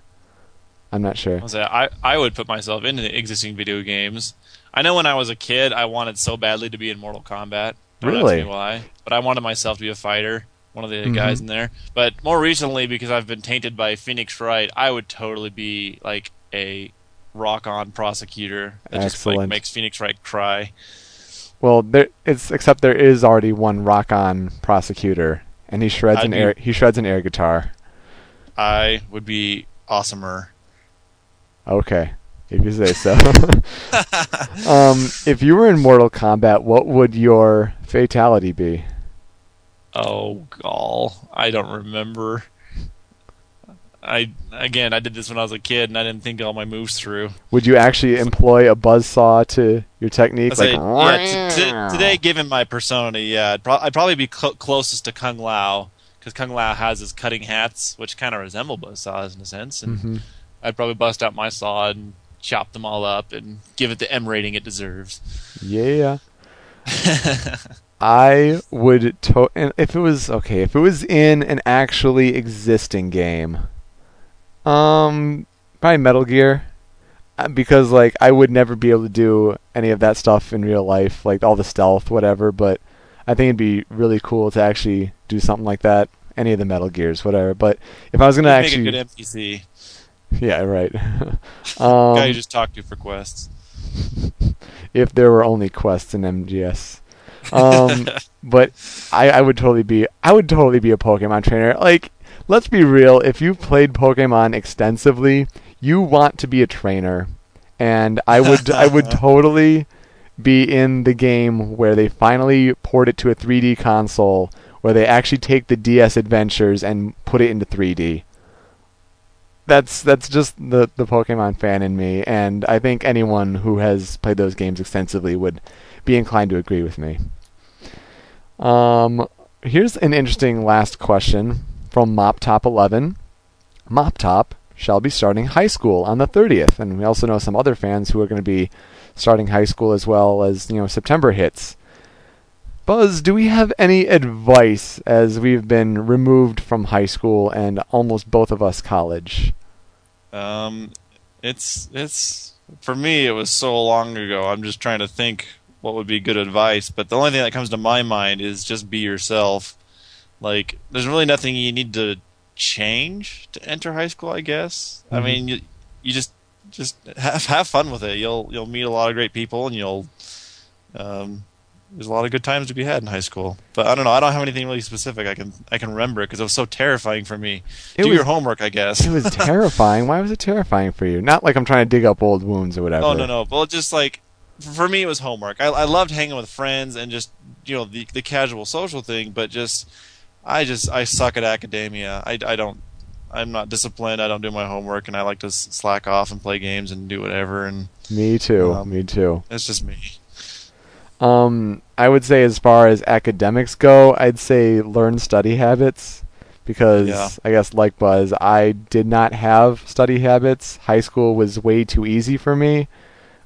I'm not sure. I, I would put myself into the existing video games. I know when I was a kid, I wanted so badly to be in Mortal Kombat. Don't really? Ask me why. But I wanted myself to be a fighter, one of the mm-hmm. guys in there. But more recently, because I've been tainted by Phoenix Wright, I would totally be like a rock-on prosecutor that Excellent. just like makes Phoenix Wright cry. Well, there it's except there is already one rock-on prosecutor, and he shreds I'd an be, air he shreds an air guitar. I would be awesomer. Okay. If you say so. um, if you were in Mortal Kombat, what would your fatality be? Oh, gall. I don't remember. I Again, I did this when I was a kid, and I didn't think all my moves through. Would you actually employ a buzzsaw to your technique? Like, say, yeah, t- t- today, given my persona, yeah, I'd, pro- I'd probably be cl- closest to Kung Lao, because Kung Lao has his cutting hats, which kind of resemble buzzsaws in a sense. And mm-hmm. I'd probably bust out my saw and chop them all up and give it the M rating it deserves. Yeah. I would to- and if it was okay, if it was in an actually existing game. Um probably Metal Gear, because like I would never be able to do any of that stuff in real life, like all the stealth whatever, but I think it'd be really cool to actually do something like that, any of the Metal Gears whatever, but if I was going to actually make a good N P C. Yeah, right. um, Guy you just talked to for quests. If there were only quests in M G S, um, but I, I would totally be. I would totally be a Pokemon trainer. Like, let's be real. If you've played Pokemon extensively, you want to be a trainer, and I would. I would totally be in the game where they finally port it to a three D console, where they actually take the D S adventures and put it into three D. That's that's just the, the Pokemon fan in me, and I think anyone who has played those games extensively would be inclined to agree with me. Um, here's an interesting last question from Mop Top eleven. Mop Top, shall be starting high school on the thirtieth. And we also know some other fans who are going to be starting high school as well as, you know, September hits. Buzz, do we have any advice as we've been removed from high school and almost both of us college? Um, it's, it's, for me, it was so long ago. I'm just trying to think what would be good advice. But the only thing that comes to my mind is just be yourself. Like, there's really nothing you need to change to enter high school, I guess. Mm-hmm. I mean, you, you just, just have, have fun with it. You'll, you'll meet a lot of great people, and you'll, um, there's a lot of good times to be had in high school. But I don't know. I don't have anything really specific I can I can remember because it was so terrifying for me. It Do was, your homework, I guess. It was terrifying. Why was it terrifying for you? Not like I'm trying to dig up old wounds or whatever. Oh, no, no. Well, just like, for me, it was homework. I, I loved hanging with friends and just, you know, the the casual social thing. But just, I just, I suck at academia. I, I don't, I'm not disciplined. I don't do my homework. And I like to slack off and play games and do whatever. And Me too. Um, me too. That's just me. Um, I would say as far as academics go, I'd say learn study habits because yeah. I guess like Buzz, I did not have study habits. High school was way too easy for me.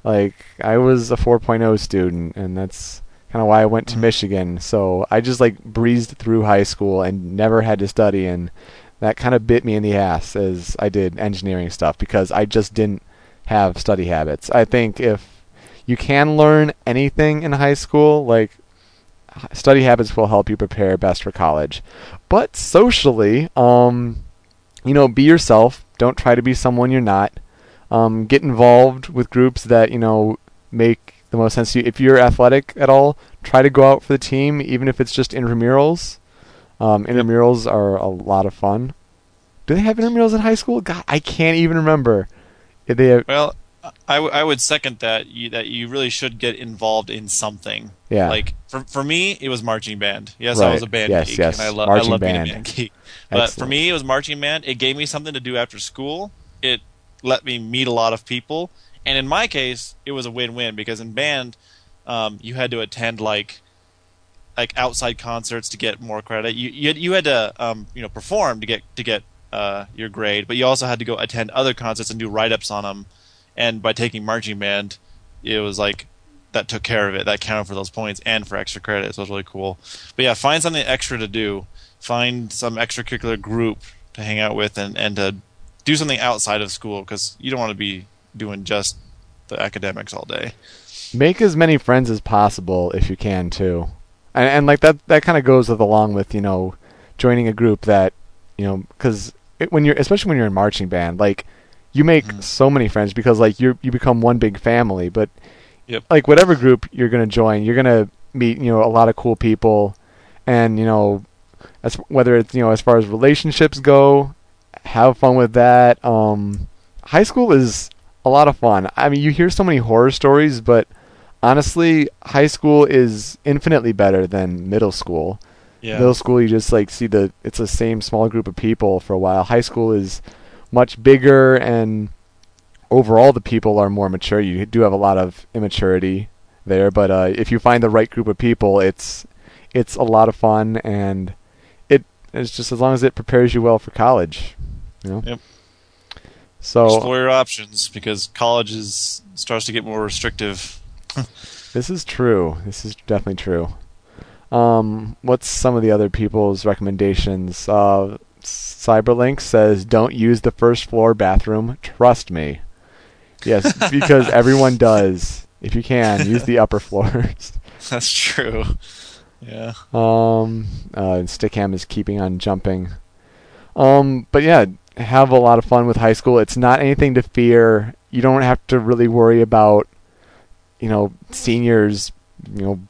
Like I was a four point oh student, and that's kind of why I went to mm-hmm. Michigan. So I just like breezed through high school and never had to study, and that kind of bit me in the ass as I did engineering stuff because I just didn't have study habits. I think if you can learn anything in high school. Like, study habits will help you prepare best for college. But socially, um, you know, be yourself. Don't try to be someone you're not. Um, get involved with groups that, you know, make the most sense to you. If you're athletic at all, try to go out for the team, even if it's just intramurals. Um, intramurals are a lot of fun. Do they have intramurals in high school? God, I can't even remember. If they have, well... I, w- I would second that you, that you really should get involved in something. Yeah. Like for for me, it was marching band. Yes, right. I was a band yes, geek, yes. and I love I love being a band geek. But Excellent. For me, it was marching band. It gave me something to do after school. It let me meet a lot of people, and in my case, it was a win-win because in band, um, you had to attend like like outside concerts to get more credit. You you had, you had to um you know perform to get to get uh your grade, but you also had to go attend other concerts and do write-ups on them. And by taking marching band, it was like that took care of it. That counted for those points and for extra credit. So it was really cool. But yeah, find something extra to do. Find some extracurricular group to hang out with and, and to do something outside of school because you don't want to be doing just the academics all day. Make as many friends as possible if you can too. And, and like that, that kind of goes with, along with, you know, joining a group that, you know, because when you're, especially when you're in marching band, like, you make mm-hmm. so many friends because, like, you you become one big family. But, yep. like, whatever group you're going to join, you're going to meet, you know, a lot of cool people. And, you know, as, whether it's, you know, as far as relationships go, have fun with that. Um, high school is a lot of fun. I mean, you hear so many horror stories, but honestly, high school is infinitely better than middle school. Yeah. Middle school, you just, like, see the, it's the same small group of people for a while. High school is much bigger, and overall the people are more mature. You do have a lot of immaturity there, but uh, if you find the right group of people, it's it's a lot of fun, and it it's just as long as it prepares you well for college. You know? Yep. So explore your options because college is, starts to get more restrictive. This is true. This is definitely true. Um, what's some of the other people's recommendations? Uh, Cyberlink says, don't use the first floor bathroom. Trust me. Yes, because everyone does. If you can, use the upper floors. That's true. Yeah. Um. Uh, Stickham is keeping on jumping. Um. But yeah, have a lot of fun with high school. It's not anything to fear. You don't have to really worry about, you know, seniors, you know,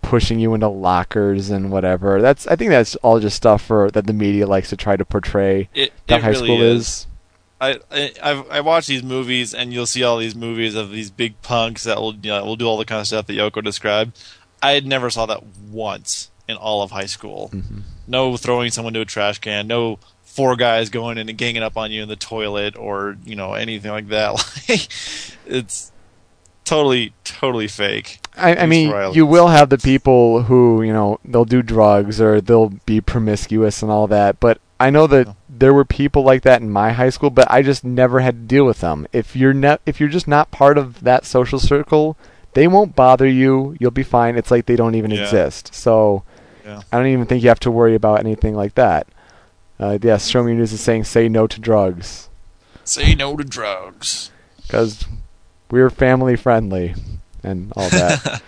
pushing you into lockers and whatever. That's I think that's all just stuff for that the media likes to try to portray it, that it high really school is. is. I I I've, I watch these movies, and you'll see all these movies of these big punks that will you know, will do all the kind of stuff that Yoko described. I never saw that once in all of high school. Mm-hmm. No throwing someone to a trash can. No four guys going in and ganging up on you in the toilet, or you know anything like that. Like it's totally totally fake. I, I mean, you will have the people who, you know, they'll do drugs or they'll be promiscuous and all that, but I know that there were people like that in my high school, but I just never had to deal with them. If you're not, if you're just not part of that social circle, they won't bother you. You'll be fine. It's like they don't even yeah. exist. So yeah. I don't even think you have to worry about anything like that. Uh, yeah, Stromy News is saying, say no to drugs. Say no to drugs. Because we're family friendly and all that.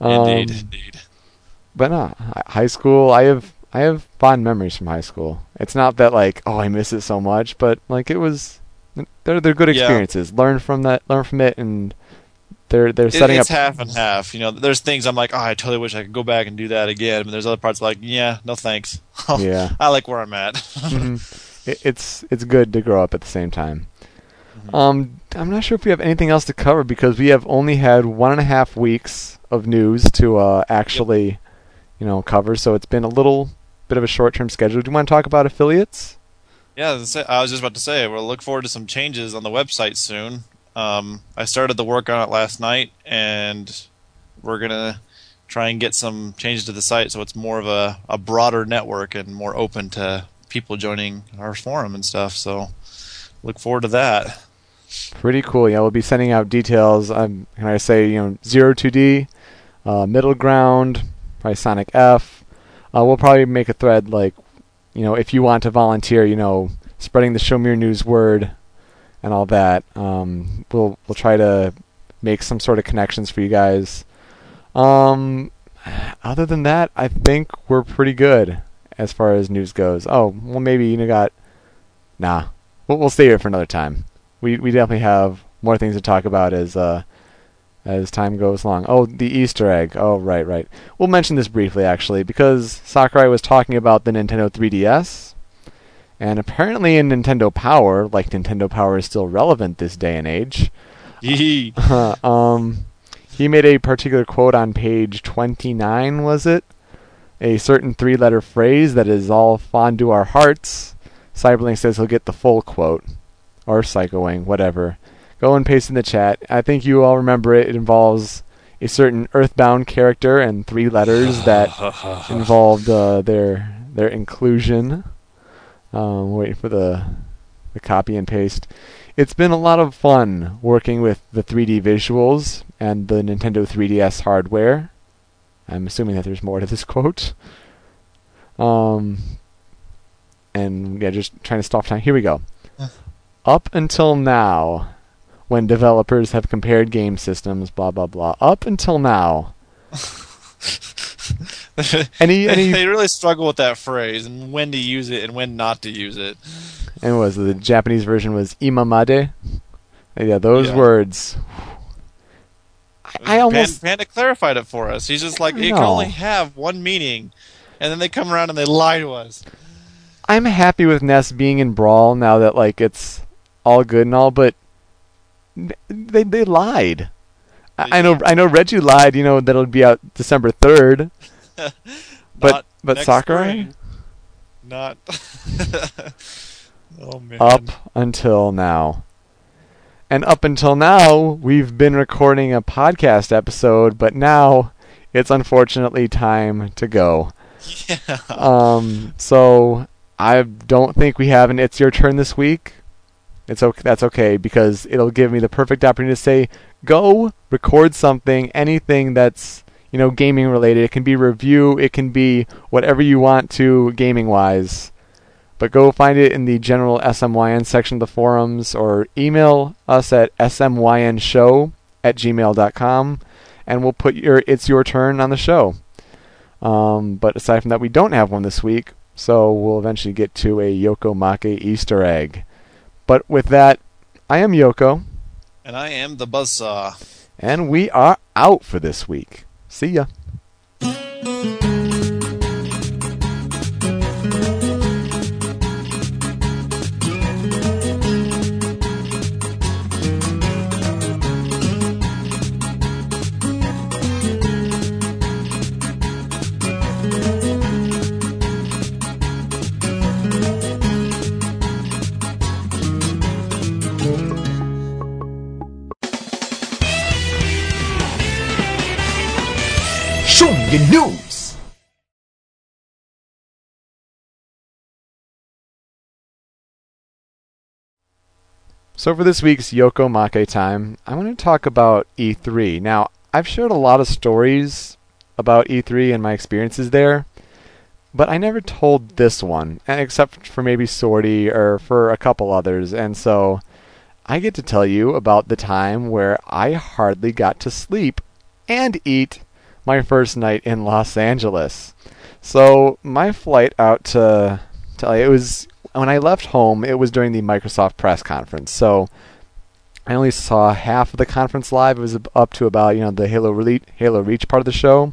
um, indeed, indeed. But no, high school, I have... I have fond memories from high school. It's not that like, oh, I miss it so much, but like it was, they're they're good experiences. Yeah. Learn from that, learn from it, and they're they're setting it, it's up. It's half and half. You know, there's things I'm like, oh, I totally wish I could go back and do that again. But there's other parts like, yeah, no thanks. Yeah, I like where I'm at. mm-hmm. it, it's it's good to grow up at the same time. Mm-hmm. Um, I'm not sure if we have anything else to cover because we have only had one and a half weeks of news to uh, actually, yep. you know, cover. So it's been a little. Bit of a short-term schedule. Do you want to talk about affiliates? Yeah, I was just about to say, we'll look forward to some changes on the website soon. Um, I started the work on it last night, and we're going to try and get some changes to the site so it's more of a, a broader network and more open to people joining our forum and stuff. So look forward to that. Pretty cool. Yeah, we'll be sending out details. Um, can I say, you know, Zero two D, uh, Middle Ground, probably Sonic F. Uh, we'll probably make a thread like, you know, if you want to volunteer, you know, spreading the Show Me Your News word and all that. Um, we'll we'll try to make some sort of connections for you guys. Um, other than that, I think we're pretty good as far as news goes. Oh, well, maybe you got... Nah, we'll, we'll stay here for another time. We we definitely have more things to talk about as... Uh, As time goes along. Oh, the Easter egg. Oh, right, right. We'll mention this briefly, actually, because Sakurai was talking about the Nintendo three D S, and apparently in Nintendo Power, like Nintendo Power is still relevant this day and age, uh, um, he made a particular quote on page twenty-nine, was it? A certain three-letter phrase that is all fond to our hearts. Cyberlink says he'll get the full quote. Or Psychowing, whatever. Go and paste in the chat. I think you all remember it. It involves a certain Earthbound character and three letters that involved uh, their their inclusion. Um, waiting for the the copy and paste. It's been a lot of fun working with the three D visuals and the Nintendo three D S hardware. I'm assuming that there's more to this quote. Um, and yeah, just trying to stop time. Here we go. Up until now. When developers have compared game systems, blah blah blah, up until now. any, any they really struggle with that phrase and when to use it and when not to use it. And was the Japanese version was imamade? Yeah, those yeah. words. I, I almost Panda, Panda clarified it for us. He's just like, it can only have one meaning, and then they come around and they lie to us. I'm happy with Ness being in Brawl now that like it's all good and all, but. They they lied. I, I know I know Reggie lied. You know that it'll be out December third. But but Sakurai, not. Oh man. Up until now, and up until now we've been recording a podcast episode, but now it's unfortunately time to go. Yeah. Um. So I don't think we have an It's Your Turn this week. It's okay. That's okay because it'll give me the perfect opportunity to say, go record something, anything that's, you know, gaming related. It can be review. It can be whatever you want to gaming wise, but go find it in the general S M Y N section of the forums or email us at smynshow at gmail dot com and we'll put your, It's Your Turn on the show. Um, but aside from that, we don't have one this week. So we'll eventually get to a Yoko Make Easter egg. But with that, I am Yoko. And I am the Buzzsaw. And we are out for this week. See ya. News. So for this week's Yoko Make time, I want to talk about E three. Now, I've shared a lot of stories about E three and my experiences there, but I never told this one, except for maybe Sortie or for a couple others, and so I get to tell you about the time where I hardly got to sleep and eat my first night in Los Angeles. So my flight out to, to L A, it was, when I left home, it was during the Microsoft press conference, so I only saw half of the conference live. It was up to about, you know, the Halo Reach, Halo Reach part of the show.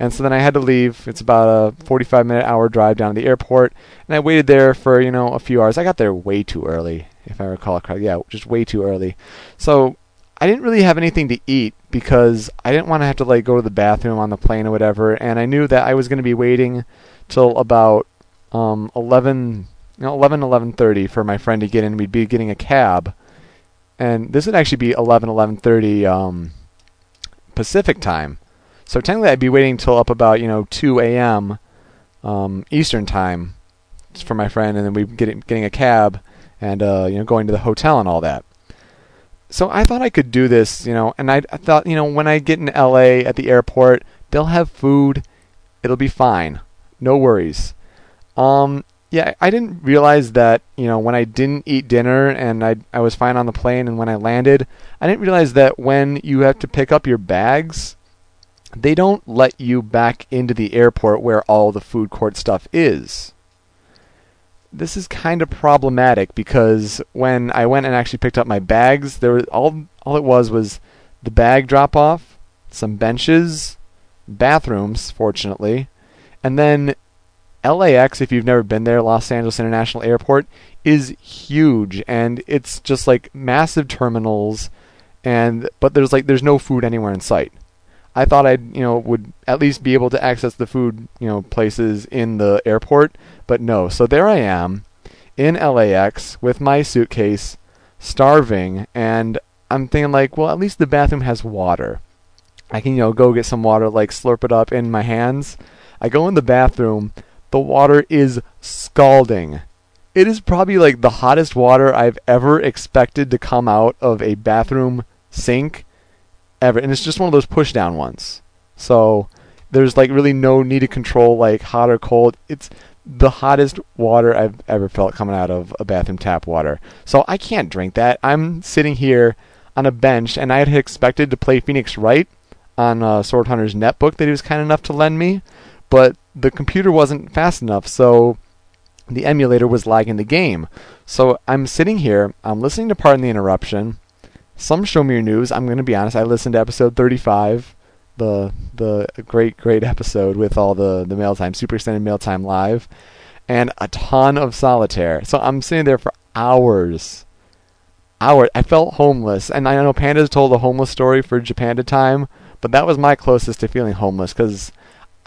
And so then I had to leave. It's about a forty-five minute hour drive down to the airport. And I waited there for, you know, a few hours. I got there way too early, if I recall correctly. Yeah, just way too early. So I didn't really have anything to eat because I didn't want to have to, like, go to the bathroom on the plane or whatever. And I knew that I was going to be waiting till about um, eleven, you know, eleven, eleven thirty for my friend to get in. We'd be getting a cab. And this would actually be eleven, eleven thirty um, Pacific time. So technically I'd be waiting until up about, you know, two a.m. Um, Eastern time for my friend, and then we'd get it, getting a cab and, uh, you know, going to the hotel and all that. So I thought I could do this, you know, and I, I thought, you know, when I get in L A at the airport, they'll have food. It'll be fine. No worries. Um... Yeah, I didn't realize that, you know, when I didn't eat dinner and I I was fine on the plane and when I landed, I didn't realize that when you have to pick up your bags, they don't let you back into the airport where all the food court stuff is. This is kind of problematic because when I went and actually picked up my bags, there was all all it was was the bag drop-off, some benches, bathrooms, fortunately, and then L A X, if you've never been there, Los Angeles International Airport, is huge, and it's just like massive terminals, and but there's like there's no food anywhere in sight. I thought I'd you know would at least be able to access the food you know places in the airport, but no. So there I am in L A X with my suitcase, starving, and I'm thinking like, well, at least the bathroom has water. I can you know go get some water, like slurp it up in my hands. I go in the bathroom. The water is scalding. It is probably like the hottest water I've ever expected to come out of a bathroom sink ever. And it's just one of those push down ones. So there's like really no need to control like hot or cold. It's the hottest water I've ever felt coming out of a bathroom tap water. So I can't drink that. I'm sitting here on a bench and I had expected to play Phoenix Wright on uh, Sword Hunter's netbook that he was kind enough to lend me. But the computer wasn't fast enough, so the emulator was lagging the game. So I'm sitting here, I'm listening to Pardon the Interruption, some Show Me Your News. I'm going to be honest, I listened to episode thirty-five, the the great, great episode with all the, the mail time, super extended mail time live, and a ton of Solitaire. So I'm sitting there for hours. Hours. I felt homeless, and I know Panda's told a homeless story for Japanda time, but that was my closest to feeling homeless, because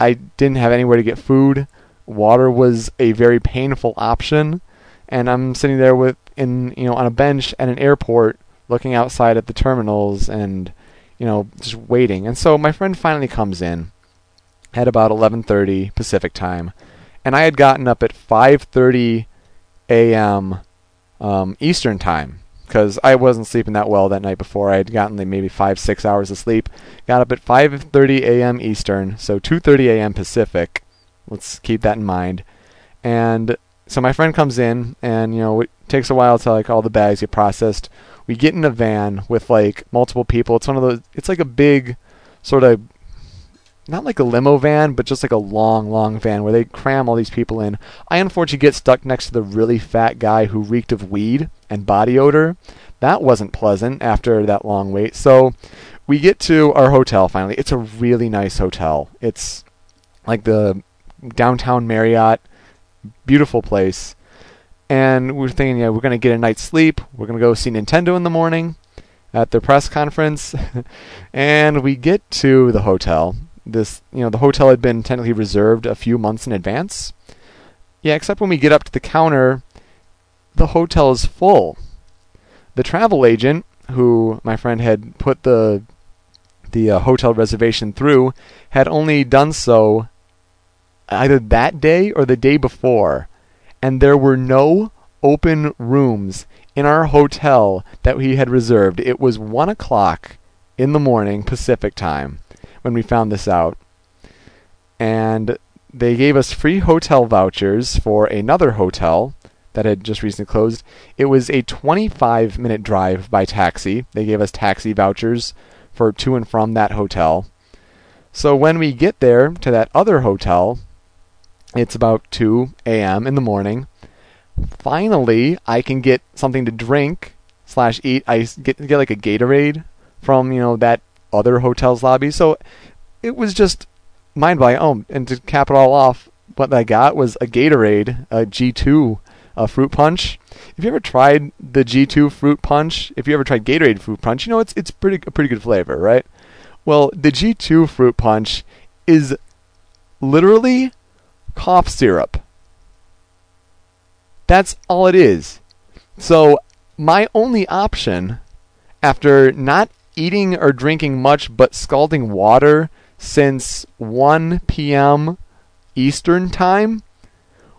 I didn't have anywhere to get food. Water was a very painful option, and I'm sitting there with in you know on a bench at an airport, looking outside at the terminals, and you know just waiting. And so my friend finally comes in at about eleven thirty Pacific time, and I had gotten up at five thirty a.m. Um, Eastern time because I wasn't sleeping that well that night before. I had gotten like maybe five, six hours of sleep. Got up at five thirty a.m. Eastern, so two thirty a.m. Pacific. Let's keep that in mind. And so my friend comes in, and you know it takes a while till like all the bags get processed. We get in a van with like multiple people. It's one of those. It's like a big, sort of, not like a limo van, but just like a long, long van where they cram all these people in. I unfortunately get stuck next to the really fat guy who reeked of weed and body odor. That wasn't pleasant after that long wait. So we get to our hotel finally. It's a really nice hotel. It's like the downtown Marriott, beautiful place. And we're thinking, yeah, we're going to get a night's sleep. We're going to go see Nintendo in the morning at their press conference. And we get to the hotel. This, you know, the hotel had been technically reserved a few months in advance. Yeah, except when we get up to the counter, the hotel is full. The travel agent, who my friend had put the the uh, hotel reservation through, had only done so either that day or the day before, and there were no open rooms in our hotel that we had reserved. It was one o'clock in the morning Pacific time when we found this out. And they gave us free hotel vouchers for another hotel that had just recently closed. It was a twenty-five minute drive by taxi. They gave us taxi vouchers for to and from that hotel. So when we get there to that other hotel, it's about two a.m. in the morning. Finally, I can get something to drink slash eat. I get, get like a Gatorade from, you know, that other hotel's lobby. So it was just mind-blowing. Oh, and to cap it all off, what I got was a Gatorade, a G two uh, fruit punch. If you ever tried the G two fruit punch, if you ever tried Gatorade fruit punch, you know it's it's pretty a pretty good flavor, right? Well, the G two fruit punch is literally cough syrup. That's all it is. So my only option, after not eating or drinking much but scalding water since one p.m. Eastern time,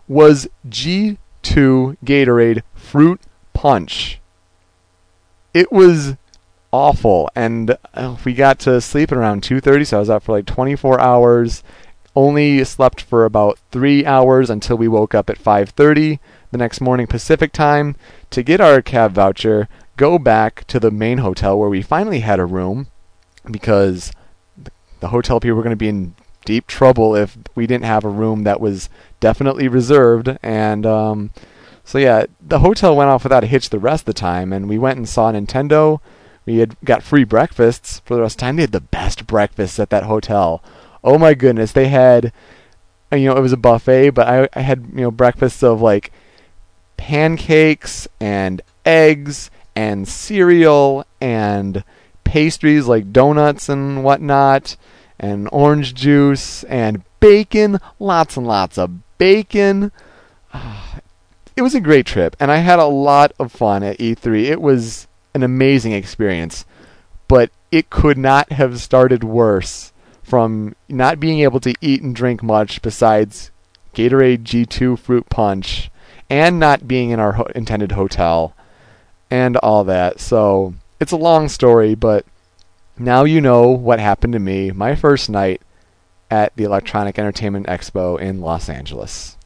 was G two Gatorade Fruit Punch. It was awful, and we got to sleep at around two thirty, so I was out for like twenty-four hours. Only slept for about three hours until we woke up at five thirty the next morning Pacific time to get our cab voucher, go back to the main hotel where we finally had a room, because the hotel people were going to be in deep trouble if we didn't have a room that was definitely reserved. And um, so yeah, the hotel went off without a hitch the rest of the time, and we went and saw Nintendo. We had got free breakfasts for the rest of the time. They had the best breakfasts at that hotel. Oh my goodness, they had, you know, it was a buffet, but I, I had, you know, breakfasts of like pancakes and eggs and cereal and pastries like donuts and whatnot, and orange juice and bacon, lots and lots of bacon. It was a great trip, and I had a lot of fun at E three. It was an amazing experience, but it could not have started worse from not being able to eat and drink much besides Gatorade G two Fruit Punch, and not being in our ho- intended hotel and all that. So it's a long story, but now you know what happened to me my first night at the Electronic Entertainment Expo in Los Angeles.